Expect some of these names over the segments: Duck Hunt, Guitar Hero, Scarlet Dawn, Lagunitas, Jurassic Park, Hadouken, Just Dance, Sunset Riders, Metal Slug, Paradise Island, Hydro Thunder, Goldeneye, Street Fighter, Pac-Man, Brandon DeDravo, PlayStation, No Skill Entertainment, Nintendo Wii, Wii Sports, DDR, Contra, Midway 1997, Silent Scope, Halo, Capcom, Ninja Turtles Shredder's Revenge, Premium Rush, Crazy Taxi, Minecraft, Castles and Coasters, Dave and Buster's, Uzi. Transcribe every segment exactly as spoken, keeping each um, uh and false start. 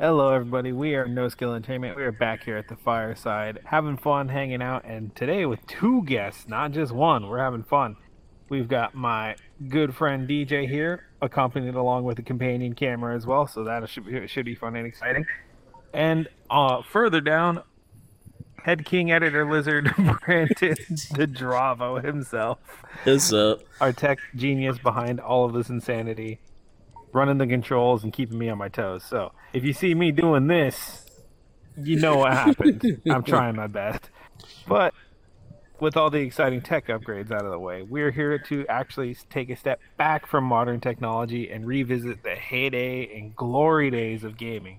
Hello everybody, we are No Skill Entertainment. We are back here at the fireside, having fun, hanging out, and today with two guests, not just one. We're having fun. We've got my good friend D J here, accompanied along with a companion camera as well, so that should be, should be fun and exciting. And uh, further down, head king editor lizard Brandon DeDravo himself. What's up? Our tech genius behind all of this insanity, running the controls and keeping me on my toes. So if you see me doing this, you know what happened. I'm trying my best. But with all the exciting tech upgrades out of the way, we're here to actually take a step back from modern technology and revisit the heyday and glory days of gaming,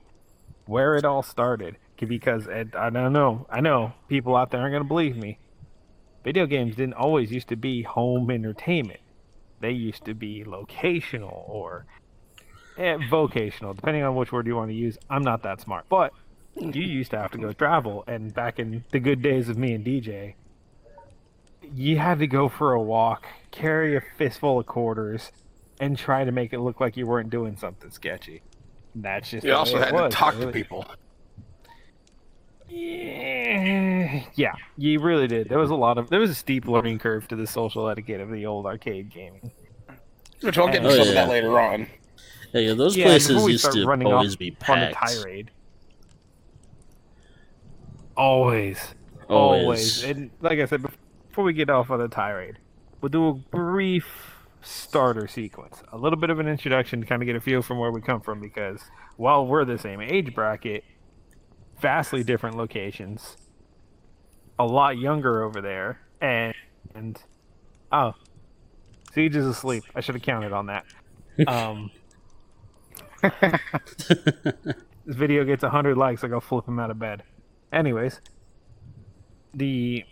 where it all started. Because it, I don't know, I know people out there aren't going to believe me. Video games didn't always used to be home entertainment. They used to be locational or Eh, vocational, depending on which word you want to use. I'm not that smart, but you used to have to go travel, and back in the good days of me and D J, you had to go for a walk, carry a fistful of quarters, and try to make it look like you weren't doing something sketchy. And that's just you also had was. to talk was... to people. Yeah, yeah, you really did. There was a lot of there was a steep learning curve to the social etiquette of the old arcade gaming, which I'll get into oh, some yeah. of that later on. Yeah, yeah, those yeah, places used to always be packed. On a tirade. Always. Always. Always. And like I said, before we get off on a tirade, we'll do a brief starter sequence. A little bit of an introduction to kind of get a feel from where we come from, because while we're the same age bracket, vastly different locations, a lot younger over there, and... and oh. Siege is asleep. I should have counted on that. Um... This video gets one hundred likes, like I'll flip him out of bed. Anyways, the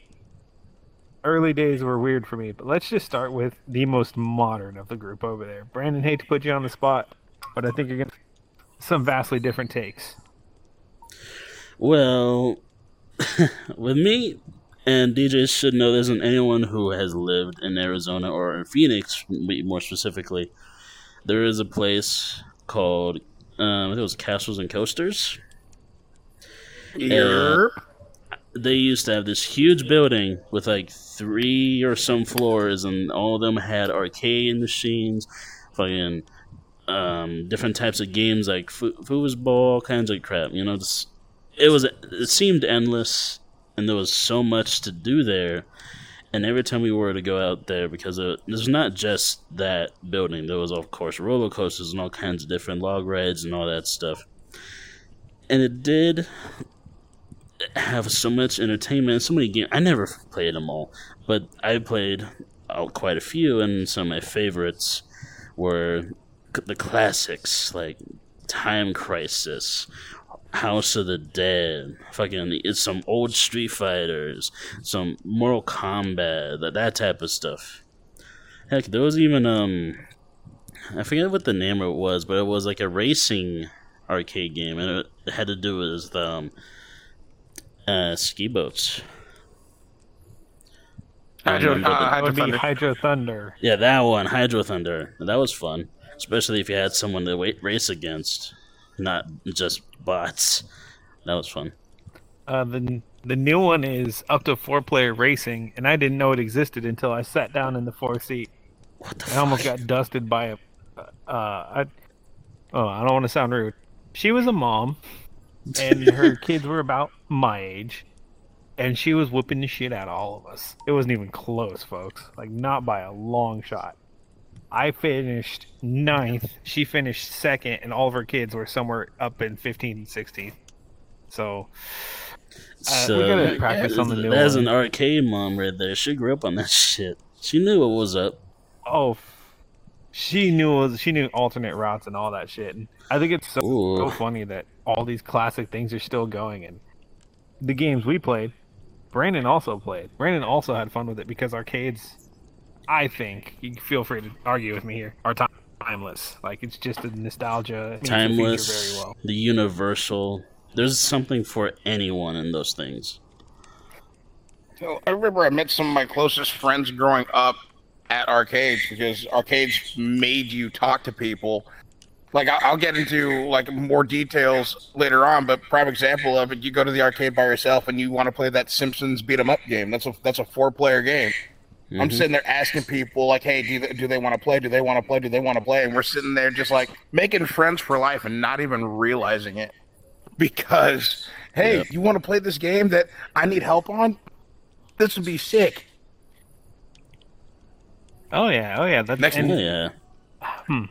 early days were weird for me, but let's just start with the most modern of the group over there. Brandon, hate to put you on the spot, but I think you're going to some vastly different takes. Well, with me, and D J should know this, and anyone who has lived in Arizona or in Phoenix, more specifically, there is a place called, um, I think it was Castles and Coasters. Yep. They used to have this huge building with like three or some floors, and all of them had arcade machines, fucking um, different types of games like foosball, all kinds of crap. You know, just, it was it seemed endless, and there was so much to do there. And every time we were to go out there, because it, there's not just that building. There was, of course, roller coasters and all kinds of different log rides and all that stuff. And it did have so much entertainment, so many games. I never played them all, but I played oh, quite a few, and some of my favorites were the classics, like Time Crisis, House of the Dead, fucking it's some old Street Fighters, some Mortal Kombat, that, that type of stuff. Heck, there was even, um, I forget what the name of it was, but it was like a racing arcade game, and it had to do with um, uh, ski boats. Hydro, I uh, Hydro, Thunder. Hydro Thunder. Yeah, that one, Hydro Thunder. That was fun, especially if you had someone to wait, race against, not just bots. That was fun. Uh, the the new one is up to four player racing, and I didn't know it existed until I sat down in the fourth seat. What the I fuck? Almost got dusted by a. Uh, I, oh, I don't want to sound rude. She was a mom, and her kids were about my age, and she was whipping the shit out of all of us. It wasn't even close, folks. Like, not by a long shot. I finished ninth, she finished second, and all of her kids were somewhere up in fifteenth and sixteenth. So, uh, so we gotta practice on the new one. That's an arcade mom right there. She grew up on that shit. She knew what was up. Oh, she knew she knew alternate routes and all that shit. And I think it's so, so funny that all these classic things are still going. And the games we played, Brandon also played. Brandon also had fun with it because arcades, I think, you feel free to argue with me here, are timeless. Like, it's just the nostalgia. Timeless, very well. The universal. There's something for anyone in those things. So I remember I met some of my closest friends growing up at arcades because arcades made you talk to people. Like, I'll get into, like, more details later on, but prime example of it, you go to the arcade by yourself and you want to play that Simpsons beat-em-up game. That's a that's a four-player game. Mm-hmm. I'm sitting there asking people, like, hey, do they, do they want to play? Do they want to play? Do they want to play? And we're sitting there just, like, making friends for life and not even realizing it. Because, hey, yeah. you want to play this game that I need help on? This would be sick. Oh, yeah. Oh, yeah. That's Next and, yeah. Hmm.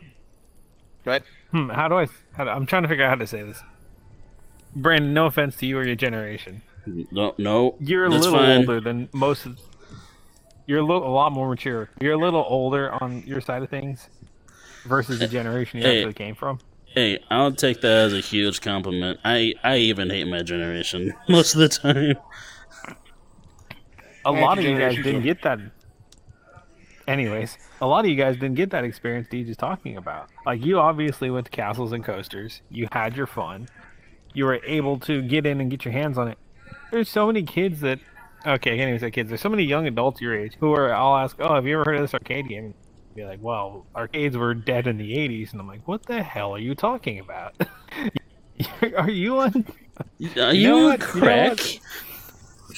Right. Hmm, how do I? How do, I'm trying to figure out how to say this. Brandon, no offense to you or your generation. No, no. You're a little fine. older than most. Of, you're a little, a lot more mature. You're a little older on your side of things versus the generation you hey, actually came from. Hey, I'll take that as a huge compliment. I, I even hate my generation most of the time. A lot of you guys didn't get that. Anyways, a lot of you guys didn't get that experience Deej is talking about. Like, you obviously went to Castles and Coasters. You had your fun. You were able to get in and get your hands on it. There's so many kids that... Okay, I can't even say kids. There's so many young adults your age who are... I'll ask, oh, have you ever heard of this arcade game? And be like, well, arcades were dead in the eighties. And I'm like, what the hell are you talking about? Are you on... Are you, you know on crack? You know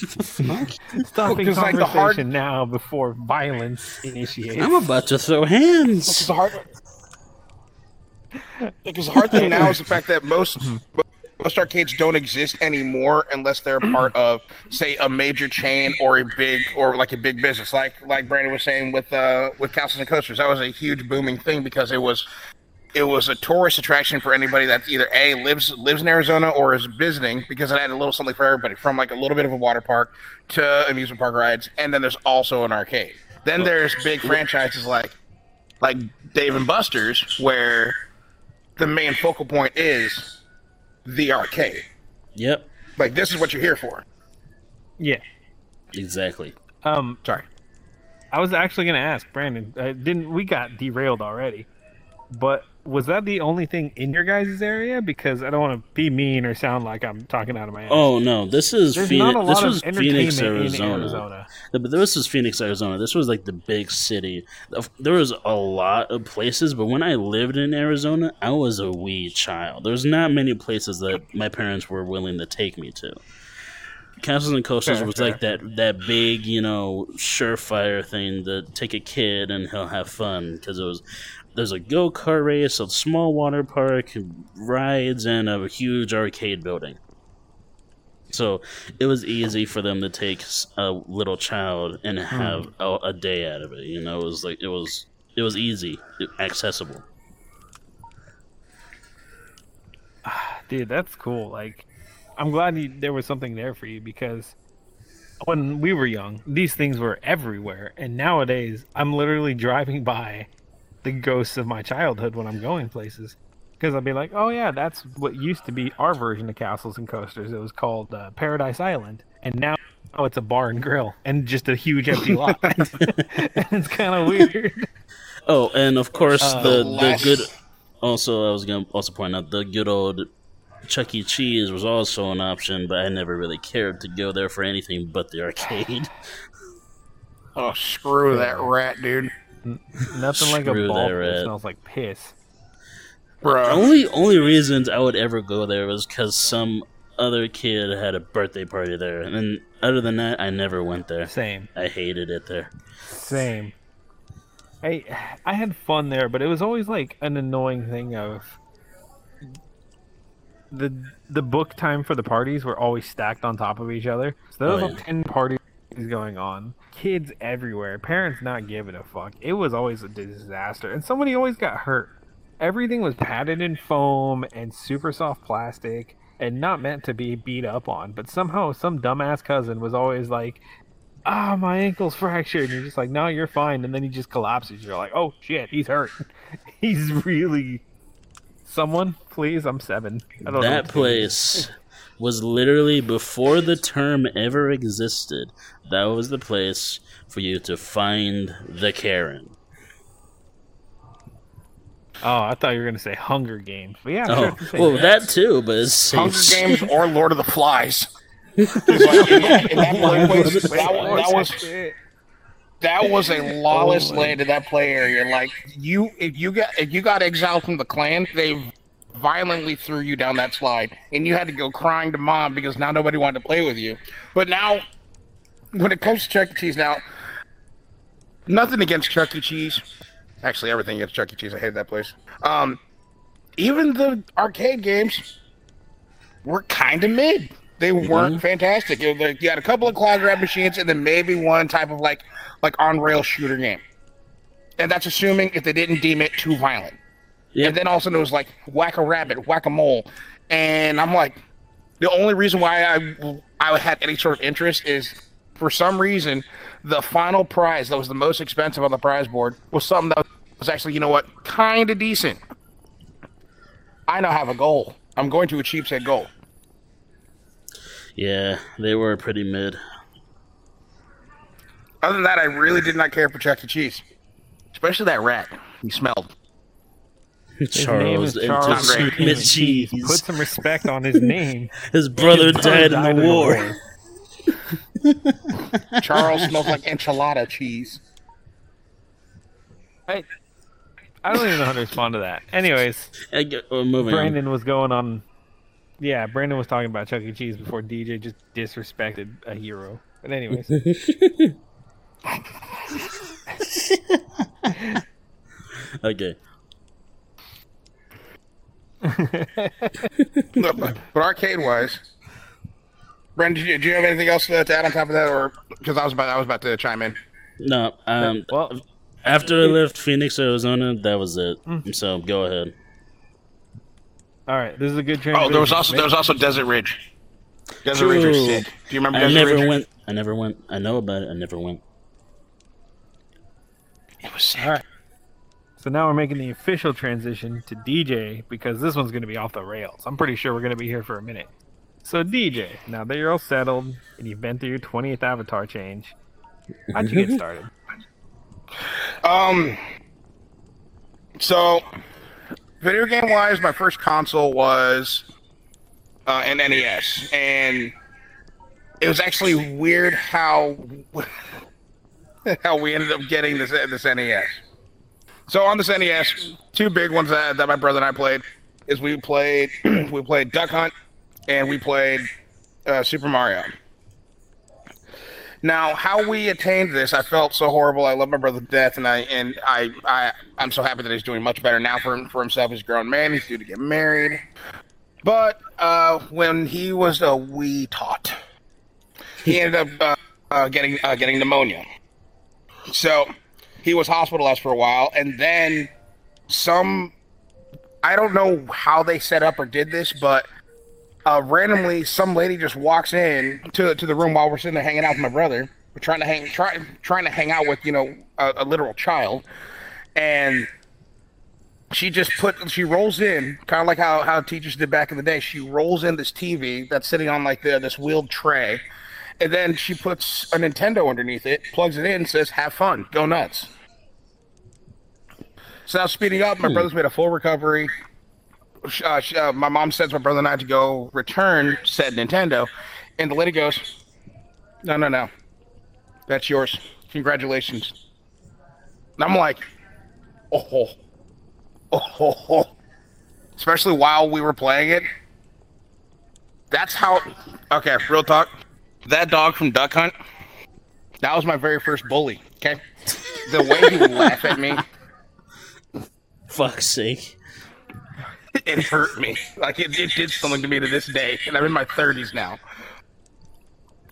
Stopping well, conversation like hard... now before violence initiates. I'm about to throw hands. Well, the hard... because the hard thing now is the fact that most most arcades don't exist anymore unless they're part of, say, a major chain or a big or like a big business. Like like Brandon was saying with uh, with Castles and Coasters, that was a huge booming thing because it was it was a tourist attraction for anybody that either A, lives lives in Arizona or is visiting, because it had a little something for everybody, from like a little bit of a water park to amusement park rides, and then there's also an arcade. Then there's big franchises like like Dave and Buster's, where the main focal point is the arcade. Yep. Like, this is what you're here for. Yeah. Exactly. Um, Sorry. I was actually going to ask, Brandon, uh, didn't we got derailed already, but... was that the only thing in your guys' area? Because I don't want to be mean or sound like I'm talking out of my ass. Oh, no. This is Phoenix, not a lot this was of Phoenix, Arizona. Arizona. This was Phoenix, Arizona. This was like the big city. There was a lot of places, but when I lived in Arizona, I was a wee child. There's not many places that my parents were willing to take me to. Castles and Coasters fair, was fair. like that, that big, you know, surefire thing to take a kid and he'll have fun, because it was... There's a go-kart race, a small water park, rides, and a huge arcade building. So it was easy for them to take a little child and have a, a day out of it. You know, it was like it was it was easy, accessible. Dude, that's cool. Like, I'm glad you, there was something there for you, because when we were young, these things were everywhere, and nowadays I'm literally driving by the ghosts of my childhood when I'm going places, because I'll be like, oh yeah, that's what used to be our version of Castles and Coasters. It was called uh, Paradise Island, and now oh, it's a bar and grill and just a huge empty lot. It's kind of weird. Oh, and of course uh, the, the good also I was gonna also point out the good old Chuck E. Cheese was also an option, but I never really cared to go there for anything but the arcade. Oh, screw that rat, dude. N- nothing like Screw a ball that smells like piss. Bro. The only, only reasons I would ever go there was because some other kid had a birthday party there. And then, other than that, I never went there. Same. I hated it there. Same. I, I had fun there, but it was always like an annoying thing of... The, the book time for the parties were always stacked on top of each other. So there was oh, yeah. like ten parties going on. Kids everywhere. Parents not giving a fuck. It was always a disaster. And somebody always got hurt. Everything was padded in foam and super soft plastic and not meant to be beat up on. But somehow some dumbass cousin was always like, ah, oh, my ankle's fractured. And you're just like, no, you're fine. And then he just collapses. You're like, oh, shit, he's hurt. He's really... Someone, please, I'm seven. I don't that know place... was literally before the term ever existed. That was the place for you to find the Karen. Oh, I thought you were going to say Hunger Games. But yeah, oh, sure well, that. that too, but it's Hunger Games or Lord of the Flies. That was That was a lawless oh, land in that play area. Like you, if you got if you got exiled from the clan, they violently threw you down that slide, and you had to go crying to mom because now nobody wanted to play with you. But now, when it comes to Chuck E. Cheese, now nothing against Chuck E. Cheese. Actually, everything against Chuck E. Cheese. I hated that place. Um, even the arcade games were kind of mid. They weren't mm-hmm. fantastic. It was like you had a couple of claw grab machines and then maybe one type of like like on-rail shooter game. And that's assuming if they didn't deem it too violent. Yep. And then also there was like Whack-A-Rabbit, Whack-A-Mole. And I'm like, the only reason why I, I had any sort of interest is for some reason, the final prize that was the most expensive on the prize board was something that was actually, you know what, kind of decent. I now have a goal. I'm going to achieve said goal. Yeah, they were pretty mid. Other than that, I really did not care for Chuck E. Cheese. Especially that rat. He smelled. His Charles, name is Charles Chuck E. Cheese. Put some respect on his name. His brother, his brother died, died in the war. In the war. Charles smells like enchilada cheese. I, I don't even know how to respond to that. Anyways, I get, we're moving Brandon on. was going on... Yeah, Brandon was talking about Chuck E. Cheese before D J just disrespected a hero. But anyways. Okay. Look, but arcade-wise, Brandon, do you, do you have anything else to add on top of that? Or because I was about I was about to chime in. No. Um. Well, after I left Phoenix, Arizona, that was it. Mm. So go ahead. All right, this is a good transition. Oh, there was also there was also Desert Ridge. Desert Ooh. Ridge was sick. Do you remember Desert Ridge? I never went. I never went. I know about it. I never went. It was sick. All right. So now we're making the official transition to D J because this one's going to be off the rails. I'm pretty sure we're going to be here for a minute. So D J, now that you're all settled and you've been through your twentieth avatar change, how'd you get started? Um. So. Video game-wise, my first console was uh, an N E S, and it was actually weird how how we ended up getting this this N E S. So on this N E S, two big ones that, that my brother and I played is we played we played Duck Hunt and we played uh, Super Mario. Now, how we attained this, I felt so horrible. I love my brother to death, and I and I, I I'm so happy that he's doing much better now for him, for himself. He's a grown man. He's due to get married. But uh, when he was a wee tot, he ended up uh, uh, getting uh, getting pneumonia. So he was hospitalized for a while, and then some. I don't know how they set up or did this, but. Uh, randomly, some lady just walks in to to the room while we're sitting there hanging out with my brother. We're trying to hang try, trying to hang out with, you know, a, a literal child. And she just put, she rolls in, kind of like how, how teachers did back in the day. She rolls in this T V that's sitting on like the, this wheeled tray. And then she puts a Nintendo underneath it, plugs it in, and says, have fun, go nuts. So now speeding up, my hmm. brother's made a full recovery. Uh, she, uh, my mom sends my brother and I to go return said Nintendo, and the lady goes, no, no, no, that's yours. Congratulations. And I'm like, oh, oh, oh, oh. Especially while we were playing it. That's how, okay, real talk. That dog from Duck Hunt, that was my very first bully, okay? The way he would laugh at me. Fuck's sake. It hurt me. Like, it, it did something to me to this day, and I'm in my thirties now.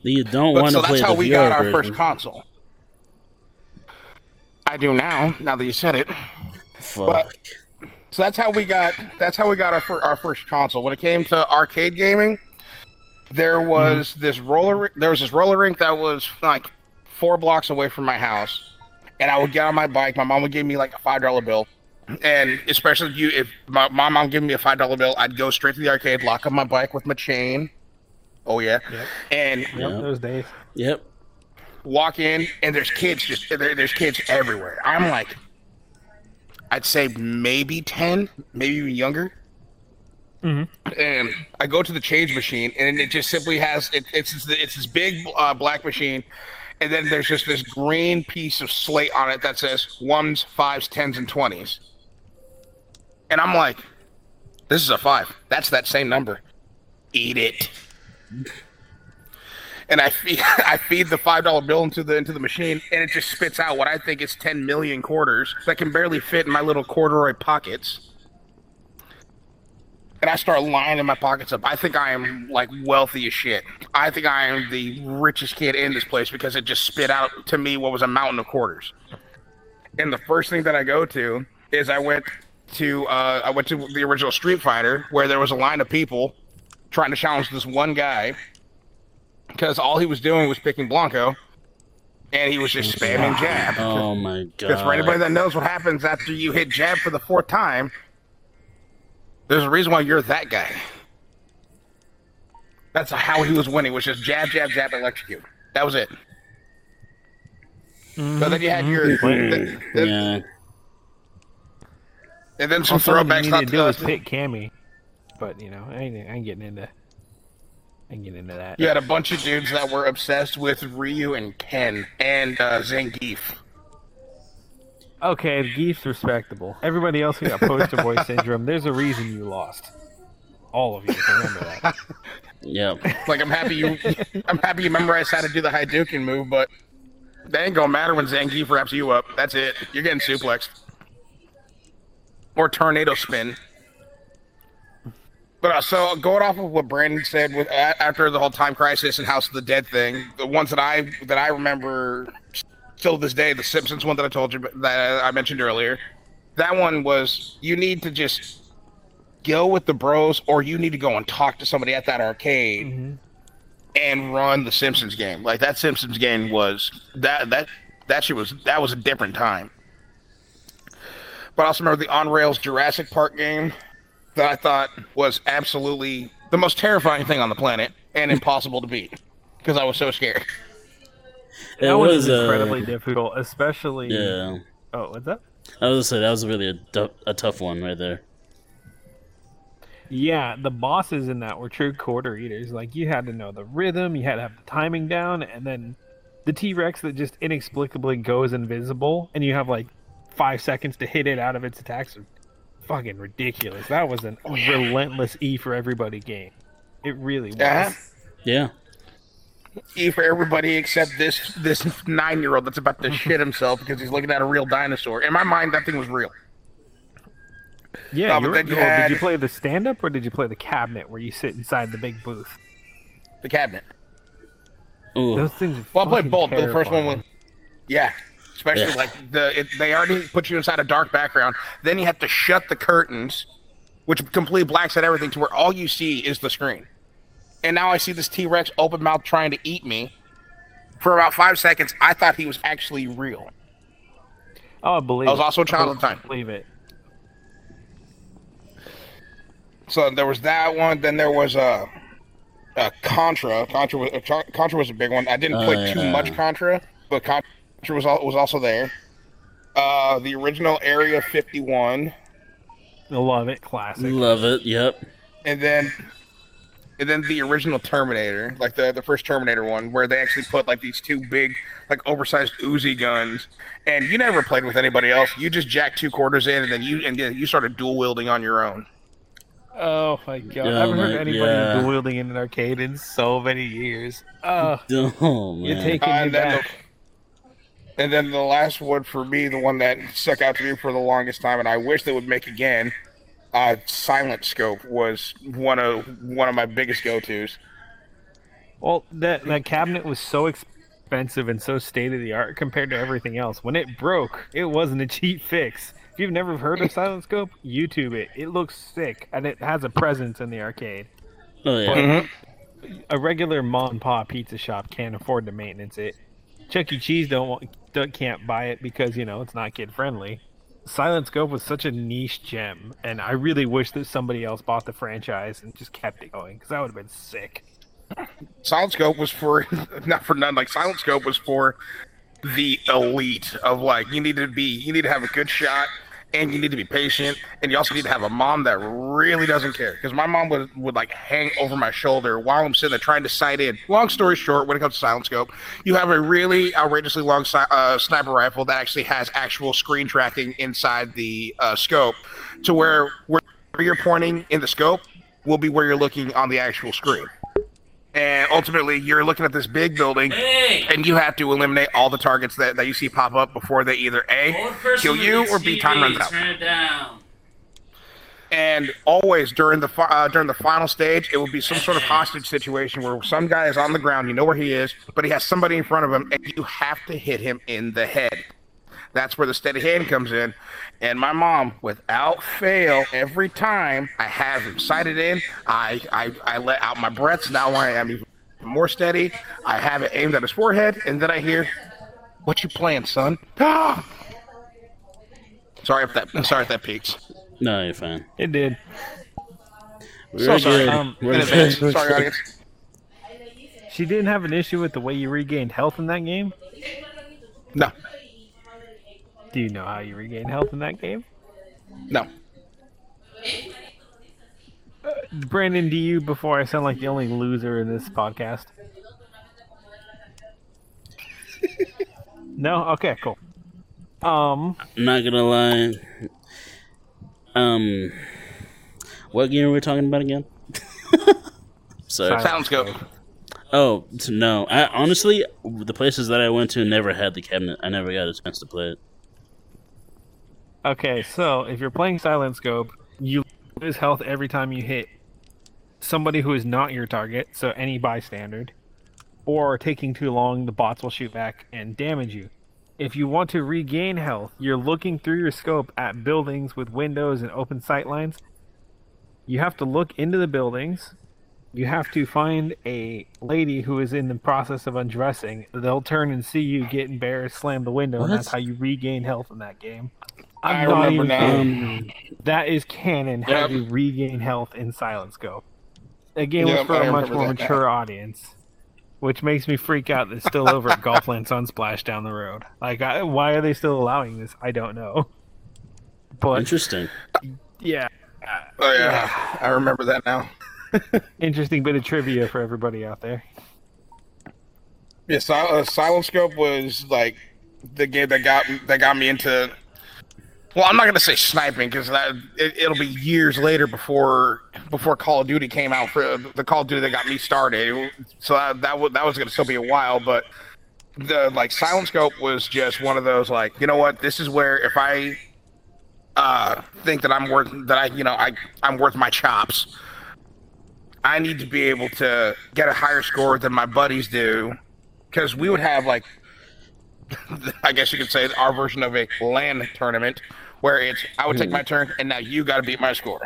You don't want to play the V R version. So that's how we got our first console. I do now. Now that you said it. Fuck. But, so that's how we got. That's how we got our fir- our first console. When it came to arcade gaming, there was mm-hmm. this roller. There was this roller rink that was like four blocks away from my house, and I would get on my bike. My mom would give me like a five dollar bill. And especially if, you, if my, my mom gave me a five dollar bill, I'd go straight to the arcade, lock up my bike with my chain. Oh, yeah. Yep. And yep, those days. Yep. Walk in, and there's kids just there, there's kids everywhere. I'm like, I'd say maybe ten, maybe even younger. Mm-hmm. And I go to the change machine, and it just simply has, it, it's, it's this big uh, black machine, and then there's just this green piece of slate on it that says ones, fives, tens, and twenties. And I'm like, this is a five. That's that same number. Eat it. And I feed, I feed the five dollar bill into the into the machine, and it just spits out what I think is ten million quarters that can barely fit in my little corduroy pockets. And I start lining my pockets up. I think I am, like, wealthy as shit. I think I am the richest kid in this place because it just spit out to me what was a mountain of quarters. And the first thing that I go to is I went to uh, I went to the original Street Fighter, where there was a line of people trying to challenge this one guy, because all he was doing was picking Blanco, and he was just spamming jab. Oh my god! Because for anybody that knows what happens after you hit jab for the fourth time, there's a reason why you're that guy. That's how he was winning, was just jab, jab, jab, electrocute. That was it. Mm-hmm. So then you had your... Then, then, yeah. And then some also, throwbacks. You need to do is hit Cammy. But, you know, I ain't, I ain't getting into... I ain't getting into that. You had a bunch of dudes that were obsessed with Ryu and Ken and uh, Zangief. Okay, Geef's respectable. Everybody else who got poster boy syndrome, there's a reason you lost. All of you, remember that. Yeah. Like, I'm happy you I'm happy you memorized how to do the Hadouken move, but that ain't gonna matter when Zangief wraps you up. That's it. You're getting suplexed. Or tornado spin. But uh, so, going off of what Brandon said, with after the whole Time Crisis and House of the Dead thing, the ones that I that I remember... Still to this day, the Simpsons one that I told you, that I mentioned earlier, that one was, you need to just go with the bros, or you need to go and talk to somebody at that arcade mm-hmm. and run the Simpsons game. Like, that Simpsons game was, that that that shit was, that was a different time. But I also remember the on-rails Jurassic Park game that I thought was absolutely the most terrifying thing on the planet and impossible to beat, because I was so scared. That it was, was incredibly uh, difficult, especially... Yeah. Oh, what's that? I was going to say, that was really a, du- a tough one right there. Yeah, the bosses in that were true quarter eaters. Like, you had to know the rhythm, you had to have the timing down, and then the T-Rex that just inexplicably goes invisible, and you have, like, five seconds to hit it out of its attacks. Fucking ridiculous. That was an oh, yeah. relentless E for everybody game. It really was. Uh-huh. Yeah. E for everybody except this this nine-year-old that's about to shit himself because he's looking at a real dinosaur. In my mind, that thing was real. Yeah, uh, you were, you had... Did you play the stand-up or did you play the cabinet where you sit inside the big booth? The cabinet. Ooh. Those things are well, I played both, but the first one was... Yeah, especially yeah. like the it, they already put you inside a dark background. Then you have to shut the curtains, which completely blacks out everything to where all you see is the screen. And now I see this T-Rex open mouth trying to eat me. For about five seconds, I thought he was actually real. Oh, believe it. I was also a child at the time. Believe it. So there was that one. Then there was uh, uh, Contra. Contra was uh, Contra was a big one. I didn't play uh, yeah. too much Contra, but Contra was was also there. Uh, the original Area fifty-one. I love it. Classic. Love it. Yep. And then. And then the original Terminator, like the, the first Terminator one, where they actually put like these two big, like oversized Uzi guns, and you never played with anybody else. You just jacked two quarters in, and then you and you started dual wielding on your own. Oh my god! Oh, I haven't heard anybody yeah. dual wielding in an arcade in so many years. Oh, oh man. You're taking uh, me back. The, and then the last one for me, the one that stuck out to me for the longest time, and I wish they would make again. Uh, Silent Scope was one of one of my biggest go-tos. Well, that that cabinet was so expensive and so state-of-the-art compared to everything else. When it broke, it wasn't a cheap fix. If you've never heard of Silent Scope, YouTube it. It looks sick, and it has a presence in the arcade. Oh, yeah. But mm-hmm. a regular mom and pop pizza shop can't afford to maintenance it. Chuck E. Cheese don't want, don't, can't buy it because, you know, it's not kid-friendly. Silent Scope was such a niche gem, and I really wish that somebody else bought the franchise and just kept it going, because that would have been sick. Silent Scope was for, not for none, like, Silent Scope was for the elite of, like, you need to be, you need to have a good shot, and you need to be patient, and you also need to have a mom that really doesn't care. Because my mom would, would like hang over my shoulder while I'm sitting there trying to sight in. Long story short, when it comes to Silent Scope, you have a really outrageously long si uh, sniper rifle that actually has actual screen tracking inside the uh, scope, to where where you're pointing in the scope will be where you're looking on the actual screen. And ultimately, you're looking at this big building, hey! and you have to eliminate all the targets that, that you see pop up before they either A, kill you, or B, time runs out. Turn it down. And always, during the, uh, during the final stage, it will be some sort of hostage situation where some guy is on the ground, you know where he is, but he has somebody in front of him, and you have to hit him in the head. That's where the steady hand comes in. And my mom, without fail, every time I have him sighted in, I, I, I let out my breaths. Now I am even more steady. I have it aimed at his forehead, and then I hear, "What you playing, son?" Ah! Sorry if that. Sorry if that peaks. No, you're fine. It did. We're so sorry. Um, We're sorry, sorry, audience. She didn't have an issue with the way you regained health in that game? No. Do you know how you regain health in that game? No. Uh, Brandon, do you, before I sound like the only loser in this podcast? No? Okay, cool. Um, I'm not gonna lie. Um, what game are we talking about again? Sorry. Silent Scope. Oh, no. I, honestly, the places that I went to never had the cabinet. I never got a chance to play it. Okay, so if you're playing Silent Scope, you lose health every time you hit somebody who is not your target, so any bystander, or taking too long, the bots will shoot back and damage you. If you want to regain health, you're looking through your scope at buildings with windows and open sight lines. You have to look into the buildings. You have to find a lady who is in the process of undressing. They'll turn and see you, get embarrassed, slam the window, what? And that's how you regain health in that game. I'm I remember now. Um, that is canon, yep. How you regain health in Silent Scope. A game yep, was for I a much more mature guy. audience, which makes me freak out that's still over at Golfland Sunsplash down the road. Like, I, why are they still allowing this? I don't know. But interesting. Yeah. Oh, yeah. yeah. I remember that now. Interesting bit of trivia for everybody out there. Yeah, so, uh, Silent Scope was, like, the game that got that got me into... Well, I'm not going to say sniping because it, it'll be years later before before Call of Duty came out for the Call of Duty that got me started. So that that, that was going to still be a while, but the like Silent Scope was just one of those like, you know what? This is where if I uh, think that I'm worth that I you know I I'm worth my chops, I need to be able to get a higher score than my buddies do, because we would have like. I guess you could say our version of a LAN tournament, where it's I would take my turn and now you got to beat my score.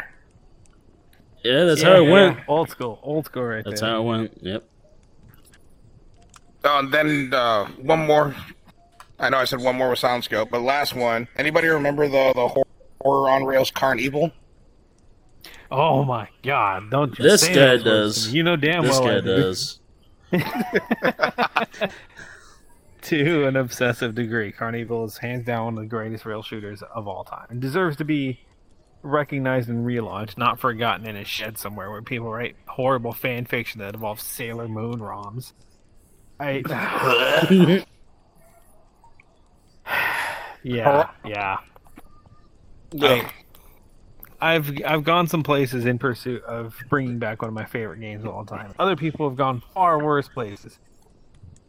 Yeah, that's yeah, how it yeah. went. Old school, old school, right that's there. That's how it went. Yep. Oh, and then uh, one more. I know I said one more with Silent Scope, but last one. Anybody remember the the horror, horror on rails CarnEvil? Oh my God! Don't you this say guy does. You know damn this well. This guy does. To an obsessive degree, CarnEvil is hands down one of the greatest rail shooters of all time. It deserves to be recognized and relaunched, not forgotten in a shed somewhere where people write horrible fan fiction that involves Sailor Moon ROMs. I... yeah, yeah. I, I've I've gone some places in pursuit of bringing back one of my favorite games of all time. Other people have gone far worse places.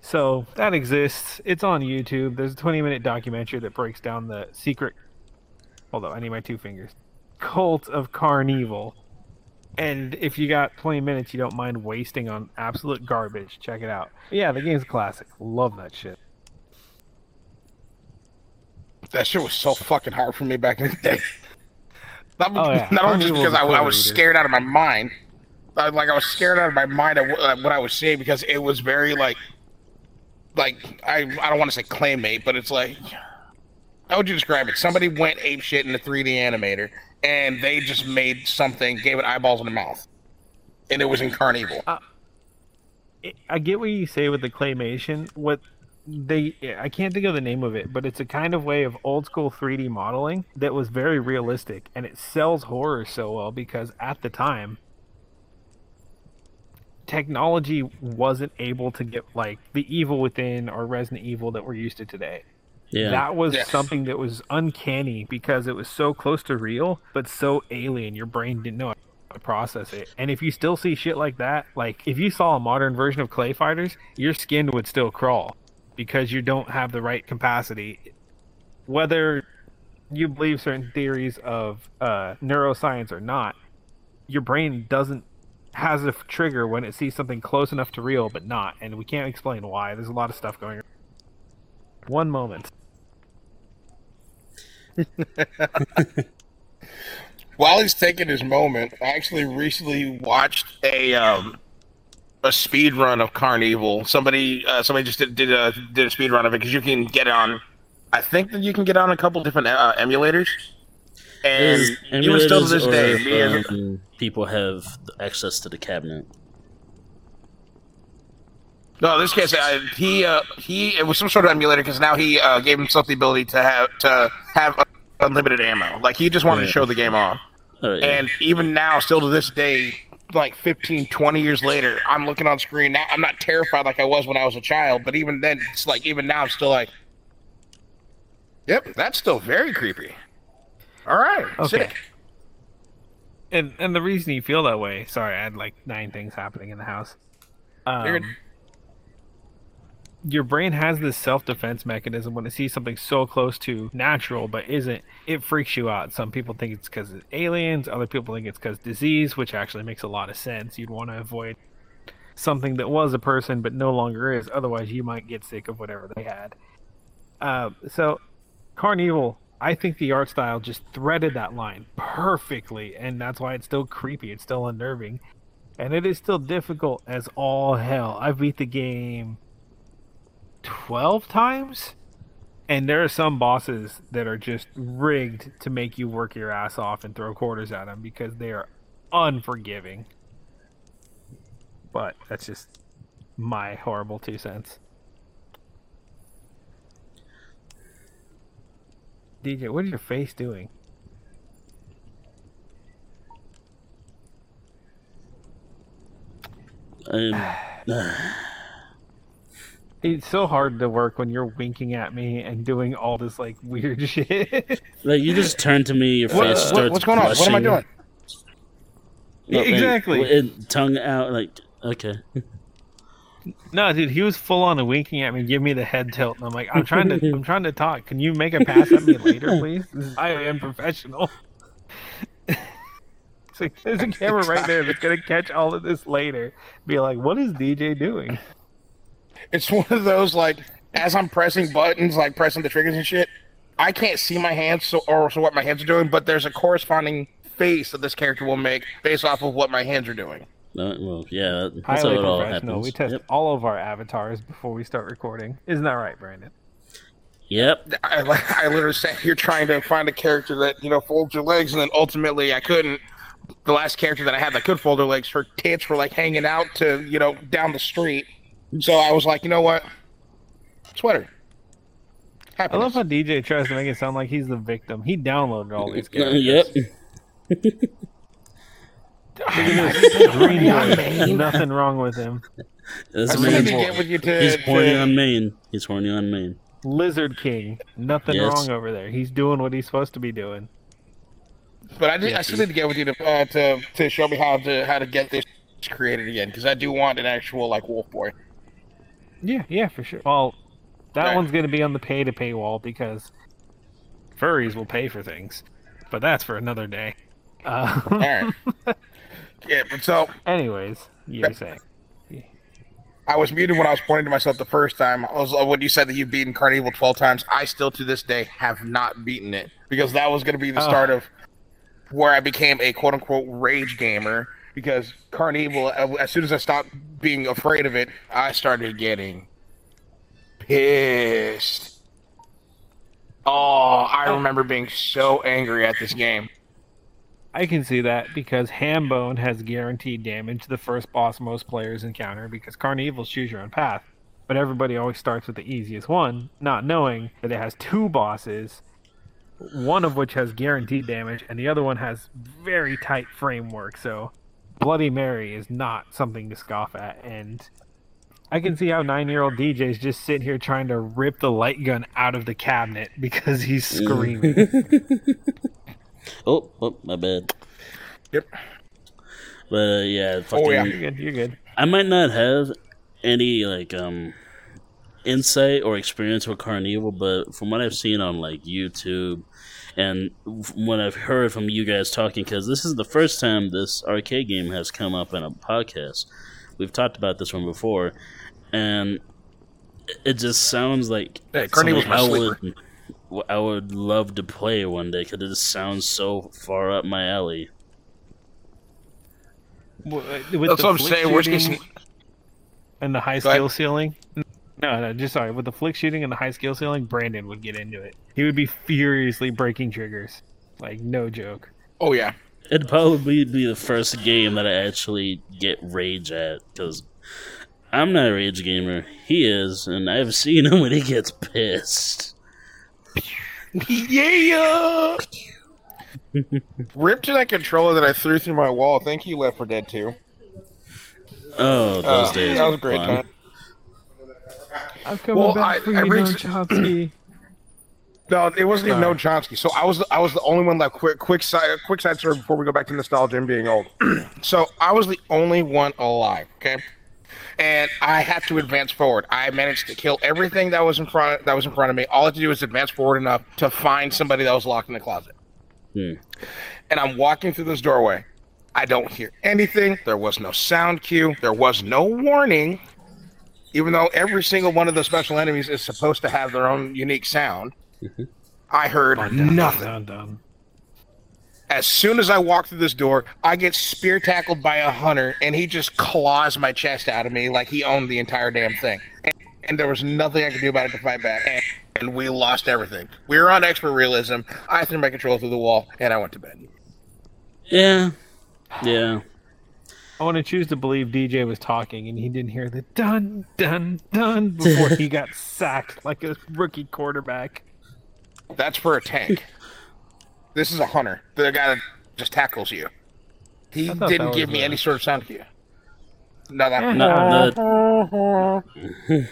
So, that exists. It's on YouTube. There's a twenty minute documentary that breaks down the secret... Hold on, I need my two fingers. Cult of CarnEvil. And if you got twenty minutes you don't mind wasting on absolute garbage, check it out. Yeah, the game's a classic. Love that shit. That shit was so fucking hard for me back in the day. Not, oh, yeah. not only just because I, I was scared out of my mind. I, like, I was scared out of my mind at what I was seeing because it was very, like... Like, I I don't want to say claymate, but it's like, how would you describe it? Somebody went apeshit in the three D animator, and they just made something, gave it eyeballs in the mouth. And it was in CarnEvil. Uh, I get what you say with the claymation. What they I can't think of the name of it, but it's a kind of way of old school three D modeling that was very realistic, and it sells horror so well because at the time technology wasn't able to get like the Evil Within or Resident Evil that we're used to today. Yeah. That was yes. something that was uncanny because it was so close to real but so alien your brain didn't know how to process it. And if you still see shit like that, like if you saw a modern version of Clay Fighters, your skin would still crawl because you don't have the right capacity. Whether you believe certain theories of uh, neuroscience or not, your brain doesn't has a trigger when it sees something close enough to real but not, and we can't explain why. There's a lot of stuff going on. One moment. While he's taking his moment, I actually recently watched a um, a speed run of CarnEvil. Somebody uh, somebody just did did a did a speed run of it because you can get on. I think that you can get on a couple different uh, emulators. And is even still to this or, day, me um, and... people have access to the cabinet. No, this case, uh, he uh, he it was some sort of emulator because now he uh, gave himself the ability to have to have unlimited ammo. Like he just wanted yeah. to show the game off. Oh, yeah. And even now, still to this day, like fifteen, twenty years later, I'm looking on screen now. I'm not terrified like I was when I was a child, but even then, it's like even now, I'm still like, yep, that's still very creepy. All right, okay. Sick. And and the reason you feel that way, sorry, I had like nine things happening in the house. Um, your brain has this self-defense mechanism when it sees something so close to natural but isn't. It freaks you out. Some people think it's because of aliens. Other people think it's because disease, which actually makes a lot of sense. You'd want to avoid something that was a person but no longer is. Otherwise, you might get sick of whatever they had. Uh, so, CarnEvil... I think the art style just threaded that line perfectly, and that's why it's still creepy, it's still unnerving, and it is still difficult as all hell. I've beat the game twelve times, and there are some bosses that are just rigged to make you work your ass off and throw quarters at them because they are unforgiving. But that's just my horrible two cents. D J, what is your face doing? It's so hard to work when you're winking at me and doing all this like weird shit. Like you just turn to me, your face what, starts what, what's going blushing. On? What am I doing? No, exactly. Man, tongue out, like okay. No, dude, he was full on winking at me, giving me the head tilt, and I'm like, I'm trying to, I'm trying to talk. Can you make a pass at me later, please? I am professional. It's like, there's a camera right there that's gonna catch all of this later. Be like, what is D J doing? It's one of those like, as I'm pressing buttons, like pressing the triggers and shit, I can't see my hands, so or so what my hands are doing, but there's a corresponding face that this character will make based off of what my hands are doing. No, well, yeah, that's how it all happens. We test yep. all of our avatars before we start recording. Isn't that right, Brandon? Yep. I, I literally sat here trying to find a character that, you know, folds your legs, and then ultimately I couldn't. The last character that I had that could fold her legs, her tits were, like, hanging out to, you know, down the street. So I was like, you know what? Sweater. Happiness. I love how D J tries to make it sound like he's the victim. He downloaded all these characters. Yep. Nothing wrong with him. That's man. With you to, He's horny to... on Maine. He's horny on Maine. Lizard King. Nothing yes. wrong over there. He's doing what he's supposed to be doing. But I, did, yes. I still need to get with you to uh, to, to show me how to how to get this created again because I do want an actual like Wolf Boy. Yeah, yeah, for sure. Well, that right. one's going to be on the pay to paywall because furries will pay for things, but that's for another day. Uh... All right. Yeah, but so... Anyways, you were saying. I was muted when I was pointing to myself the first time. I was, when you said that you've beaten CarnEvil twelve times, I still to this day have not beaten it. Because that was going to be the oh. start of where I became a quote-unquote rage gamer. Because CarnEvil, as soon as I stopped being afraid of it, I started getting pissed. Oh, I remember being so angry at this game. I can see that because Hambone has guaranteed damage to the first boss most players encounter because CarnEvil choose your own path. But everybody always starts with the easiest one, not knowing that it has two bosses, one of which has guaranteed damage, and the other one has very tight framework. So Bloody Mary is not something to scoff at. And I can see how nine-year-old D J's just sitting here trying to rip the light gun out of the cabinet because he's screaming. oh, oh, my bad. Yep. But uh, yeah, fucking, oh, yeah. You're good, you're good. I might not have any like um insight or experience with CarnEvil, but from what I've seen on like YouTube and what I've heard from you guys talking, because this is the first time this arcade game has come up in a podcast. We've talked about this one before, and it just sounds like yeah, CarnEvil's my sleeper. I would, I would love to play one day because it just sounds so far up my alley. With That's what I'm saying. Worst case and the high skill ceiling. No, no, just sorry. With the flick shooting and the high skill ceiling, Brandon would get into it. He would be furiously breaking triggers, like no joke. Oh yeah, it'd probably be the first game that I actually get rage at because I'm not a rage gamer. He is, and I've seen him when he gets pissed. Yeah. Rip to that controller that I threw through my wall. Thank you, Left four Dead two. Oh, those uh, days. That was a great fun. Time. I'm coming well, back I, for I you, reached... Nochomsky. No, it wasn't even Nochomsky. So I was I was the only one left. Quick, quick side, quick side story before we go back to nostalgia and being old. So I was the only one alive, okay? And I had to advance forward. I managed to kill everything that was in front that was in front of me. All I had to do was advance forward enough to find somebody that was locked in the closet. Hmm. And I'm walking through this doorway. I don't hear anything. There was no sound cue. There was no warning. Even though every single one of the special enemies is supposed to have their own unique sound, mm-hmm. I heard oh, dun, nothing. Dun, dun, dun. As soon as I walk through this door, I get spear tackled by a hunter, and he just claws my chest out of me like he owned the entire damn thing. And, and there was nothing I could do about it to fight back. And, and we lost everything. We were on expert realism. I threw my controller through the wall, and I went to bed. Yeah. Yeah. I want to choose to believe D J was talking and he didn't hear the dun, dun, dun before he got sacked like a rookie quarterback. That's for a tank. This is a hunter. The guy that just tackles you. He didn't give me nice. any sort of sound cue. No, that Not the...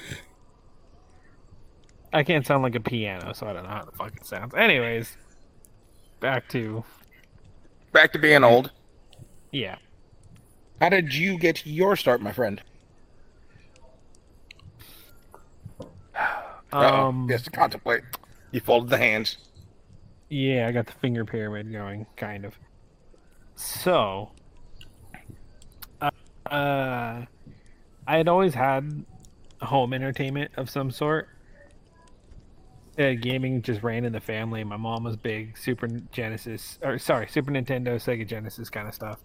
I can't sound like a piano, so I don't know how the fuck it sounds. Anyways, back to... Back to being old. Yeah. How did you get your start, my friend? Um, yes, to contemplate. You folded the hands. Yeah, I got the finger pyramid going, kind of. So, uh, uh, I had always had home entertainment of some sort. Uh, gaming just ran in the family. My mom was big Super Genesis, or sorry, Super Nintendo, Sega Genesis kind of stuff.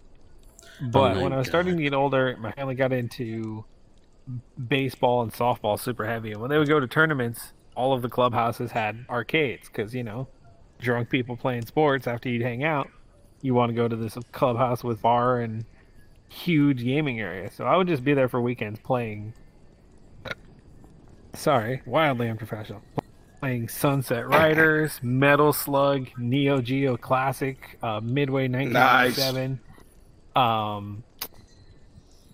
But oh when I was God. starting to get older, my family got into baseball and softball super heavy. And when they would go to tournaments, all of the clubhouses had arcades because, you know, drunk people playing sports after you'd hang out, you want to go to this clubhouse with bar and huge gaming area. So I would just be there for weekends playing, sorry, wildly unprofessional, playing Sunset Riders, Metal Slug, Neo Geo Classic, uh, Midway nineteen ninety-seven. Nice. Um,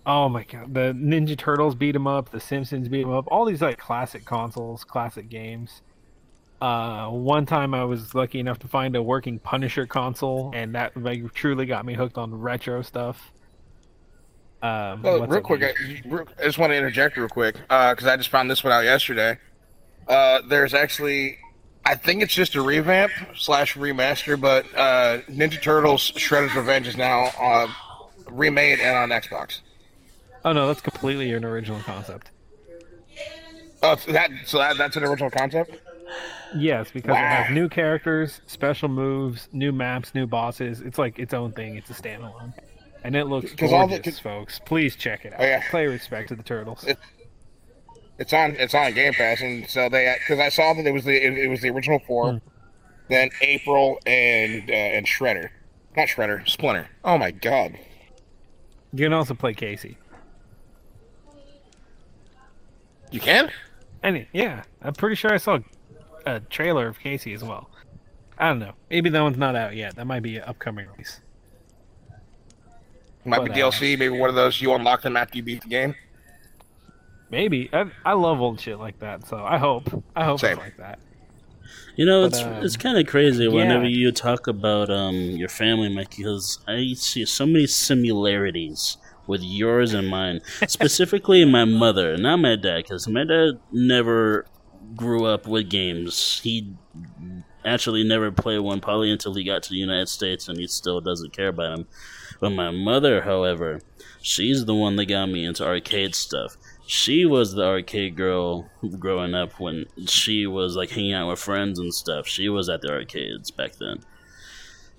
oh my god, the Ninja Turtles beat 'em up, the Simpsons beat 'em up, all these like classic consoles, classic games. Uh, one time I was lucky enough to find a working Punisher console, and that like truly got me hooked on retro stuff. Um, well, real quick, I, I just want to interject real quick because uh, I just found this one out yesterday. Uh, there's actually, I think it's just a revamp slash remaster, but uh, Ninja Turtles Shredder's Revenge is now on. Uh, remade and on Xbox. Oh no, that's completely an original concept. Oh, so that so that, that's an original concept? Yes, because wow. It has new characters, special moves, new maps, new bosses. It's like its own thing. It's a standalone, and it looks gorgeous, all the, cause... folks. Please check it out. Oh, yeah. Play respect to the Turtles. It, it's on it's on Game Pass, and so they because I saw that it was the it, it was the original four, mm. then April and uh, and Shredder, not Shredder, Splinter. Oh my god. You can also play Casey. You can? Any, yeah. I'm pretty sure I saw a trailer of Casey as well. I don't know. Maybe that one's not out yet. That might be an upcoming release. Might but, be D L C. Uh, maybe one of those you unlock them after you beat the game. Maybe. I I love old shit like that, so I hope. I hope Same. It's like that. You know, but, it's um, it's kind of crazy whenever yeah. you talk about um your family, Mike, because I see so many similarities with yours and mine. Specifically my mother, not my dad, because my dad never grew up with games. He actually never played one, probably until he got to the United States, and he still doesn't care about them. But my mother, however, she's the one that got me into arcade stuff. She was the arcade girl growing up when she was like hanging out with friends and stuff. She was at the arcades back then.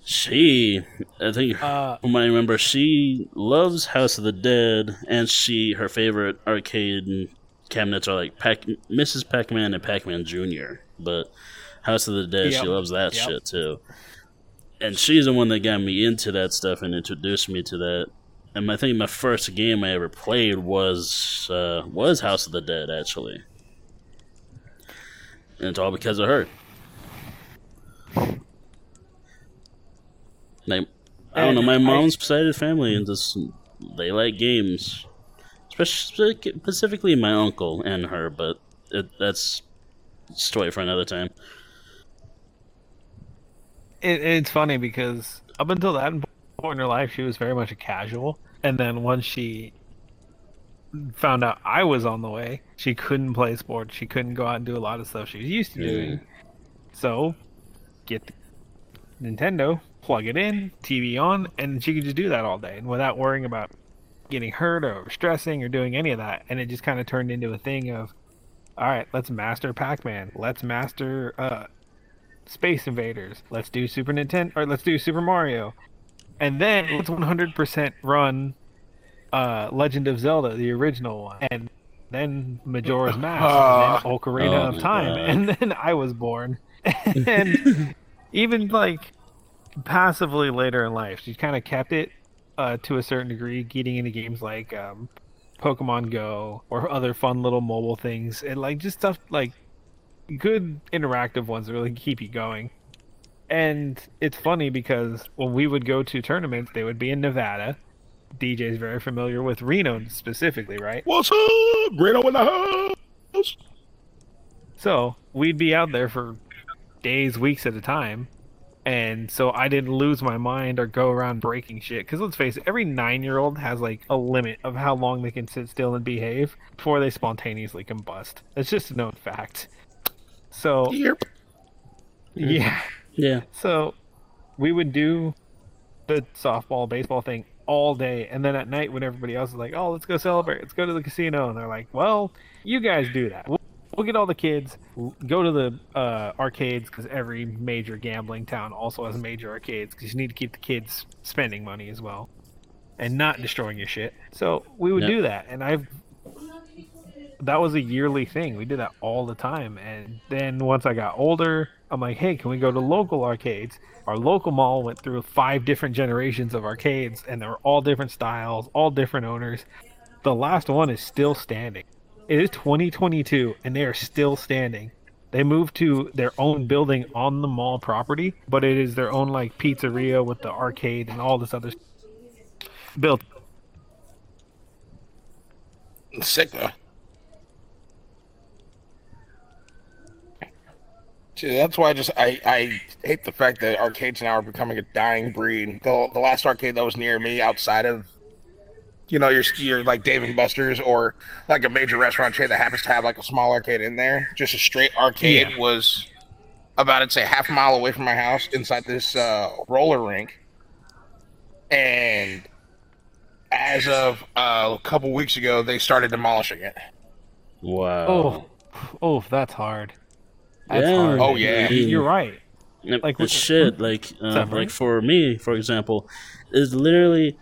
She, I think, uh, I remember, she loves House of the Dead, and she, her favorite arcade cabinets are like Pac- Missus Pac-Man and Pac-Man Junior, but House of the Dead, yep. she loves that yep. shit too. And she's the one that got me into that stuff and introduced me to that. And I think my first game I ever played was uh, was House of the Dead, actually. And it's all because of her. Like, I don't know, my mom's excited family, and just they like games. Especially, specifically my uncle and her, but it, that's a story for another time. It, it's funny because up until that point in her life, she was very much a casual. And then once she found out I was on the way, she couldn't play sports. She couldn't go out and do a lot of stuff she was used to doing. Mm. So, get the Nintendo, plug it in, T V on, and she could just do that all day. And without worrying about getting hurt or stressing or doing any of that. And it just kind of turned into a thing of, all right, let's master Pac-Man. Let's master uh, Space Invaders. Let's do Super Nintendo, or let's do Super Mario. And then let's one hundred percent run uh, Legend of Zelda, the original one, and then Majora's Mask, oh, and then Ocarina oh of Time, God. And then I was born. And even like passively later in life, she kind of kept it uh, to a certain degree, getting into games like um, Pokemon Go or other fun little mobile things, and like just stuff like good interactive ones that really keep you going. And it's funny because when we would go to tournaments, they would be in Nevada. D J's very familiar with Reno specifically, right? What's up? Reno in the house! So we'd be out there for days, weeks at a time. And so I didn't lose my mind or go around breaking shit. Because let's face it, every nine-year-old has like a limit of how long they can sit still and behave before they spontaneously combust. That's just a known fact. So... Yep. Yeah. Yeah. So we would do the softball, baseball thing all day. And then at night when everybody else is like, oh, let's go celebrate. Let's go to the casino. And they're like, well, you guys do that. We'll, we'll get all the kids. We'll go to the uh, arcades, because every major gambling town also has major arcades, because you need to keep the kids spending money as well and not destroying your shit. So we would yep. do that. And I've that was a yearly thing. We did that all the time. And then once I got older, I'm like, hey, can we go to local arcades? Our local mall went through five different generations of arcades, and they were all different styles, all different owners. The last one is still standing. It is twenty twenty-two, and they are still standing. They moved to their own building on the mall property, but it is their own like pizzeria with the arcade and all this other built. Sick, though. See, that's why I just I, I hate the fact that arcades now are becoming a dying breed. The, the last arcade that was near me, outside of, you know, your your like Dave and Buster's or like a major restaurant chain that happens to have like a small arcade in there, just a straight arcade yeah. was about, I'd say, half a mile away from my house inside this uh, roller rink. And as of uh, a couple weeks ago, they started demolishing it. Wow. Oh, oh, that's hard. That's yeah. hard. Oh yeah, you're right. Like with shit, like uh, like for me, for example, is literally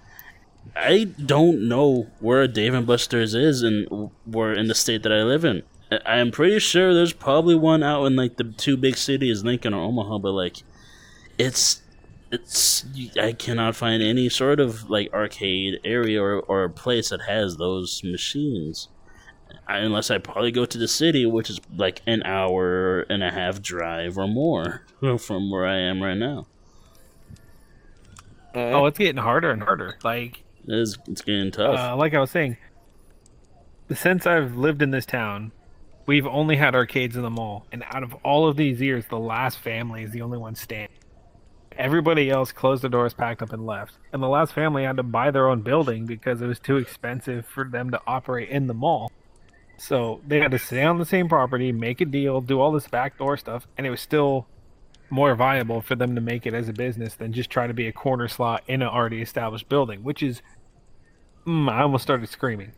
I don't know where Dave and Buster's is, and where in the state that I live in. I am pretty sure there's probably one out in like the two big cities, Lincoln or Omaha, but like it's it's I cannot find any sort of like arcade area or or place that has those machines. I, unless I probably go to the city, which is like an hour and a half drive or more from where I am right now. Uh, oh, it's getting harder and harder. Like it is, it's getting tough. Uh, like I was saying, since I've lived in this town, we've only had arcades in the mall. And out of all of these years, the last family is the only one standing. Everybody else closed the doors, packed up, and left. And the last family had to buy their own building because it was too expensive for them to operate in the mall. So they had to stay on the same property, make a deal, do all this backdoor stuff, and it was still more viable for them to make it as a business than just try to be a corner slot in an already established building, which is... Mm, I almost started screaming.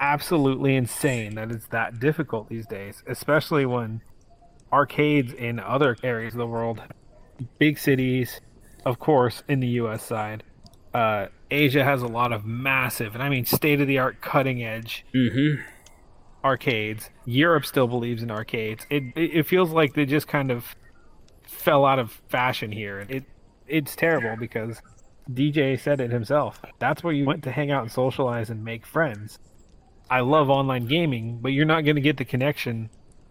Absolutely insane that it's that difficult these days, especially when arcades in other areas of the world, big cities, of course, in the U S side. Uh, Asia has a lot of massive, and I mean state-of-the-art, cutting-edge mm-hmm. arcades. Europe still believes in arcades. It, it it feels like they just kind of fell out of fashion here. It It's terrible because D J said it himself. That's where you went to hang out and socialize and make friends. I love online gaming, but you're not going to get the connection,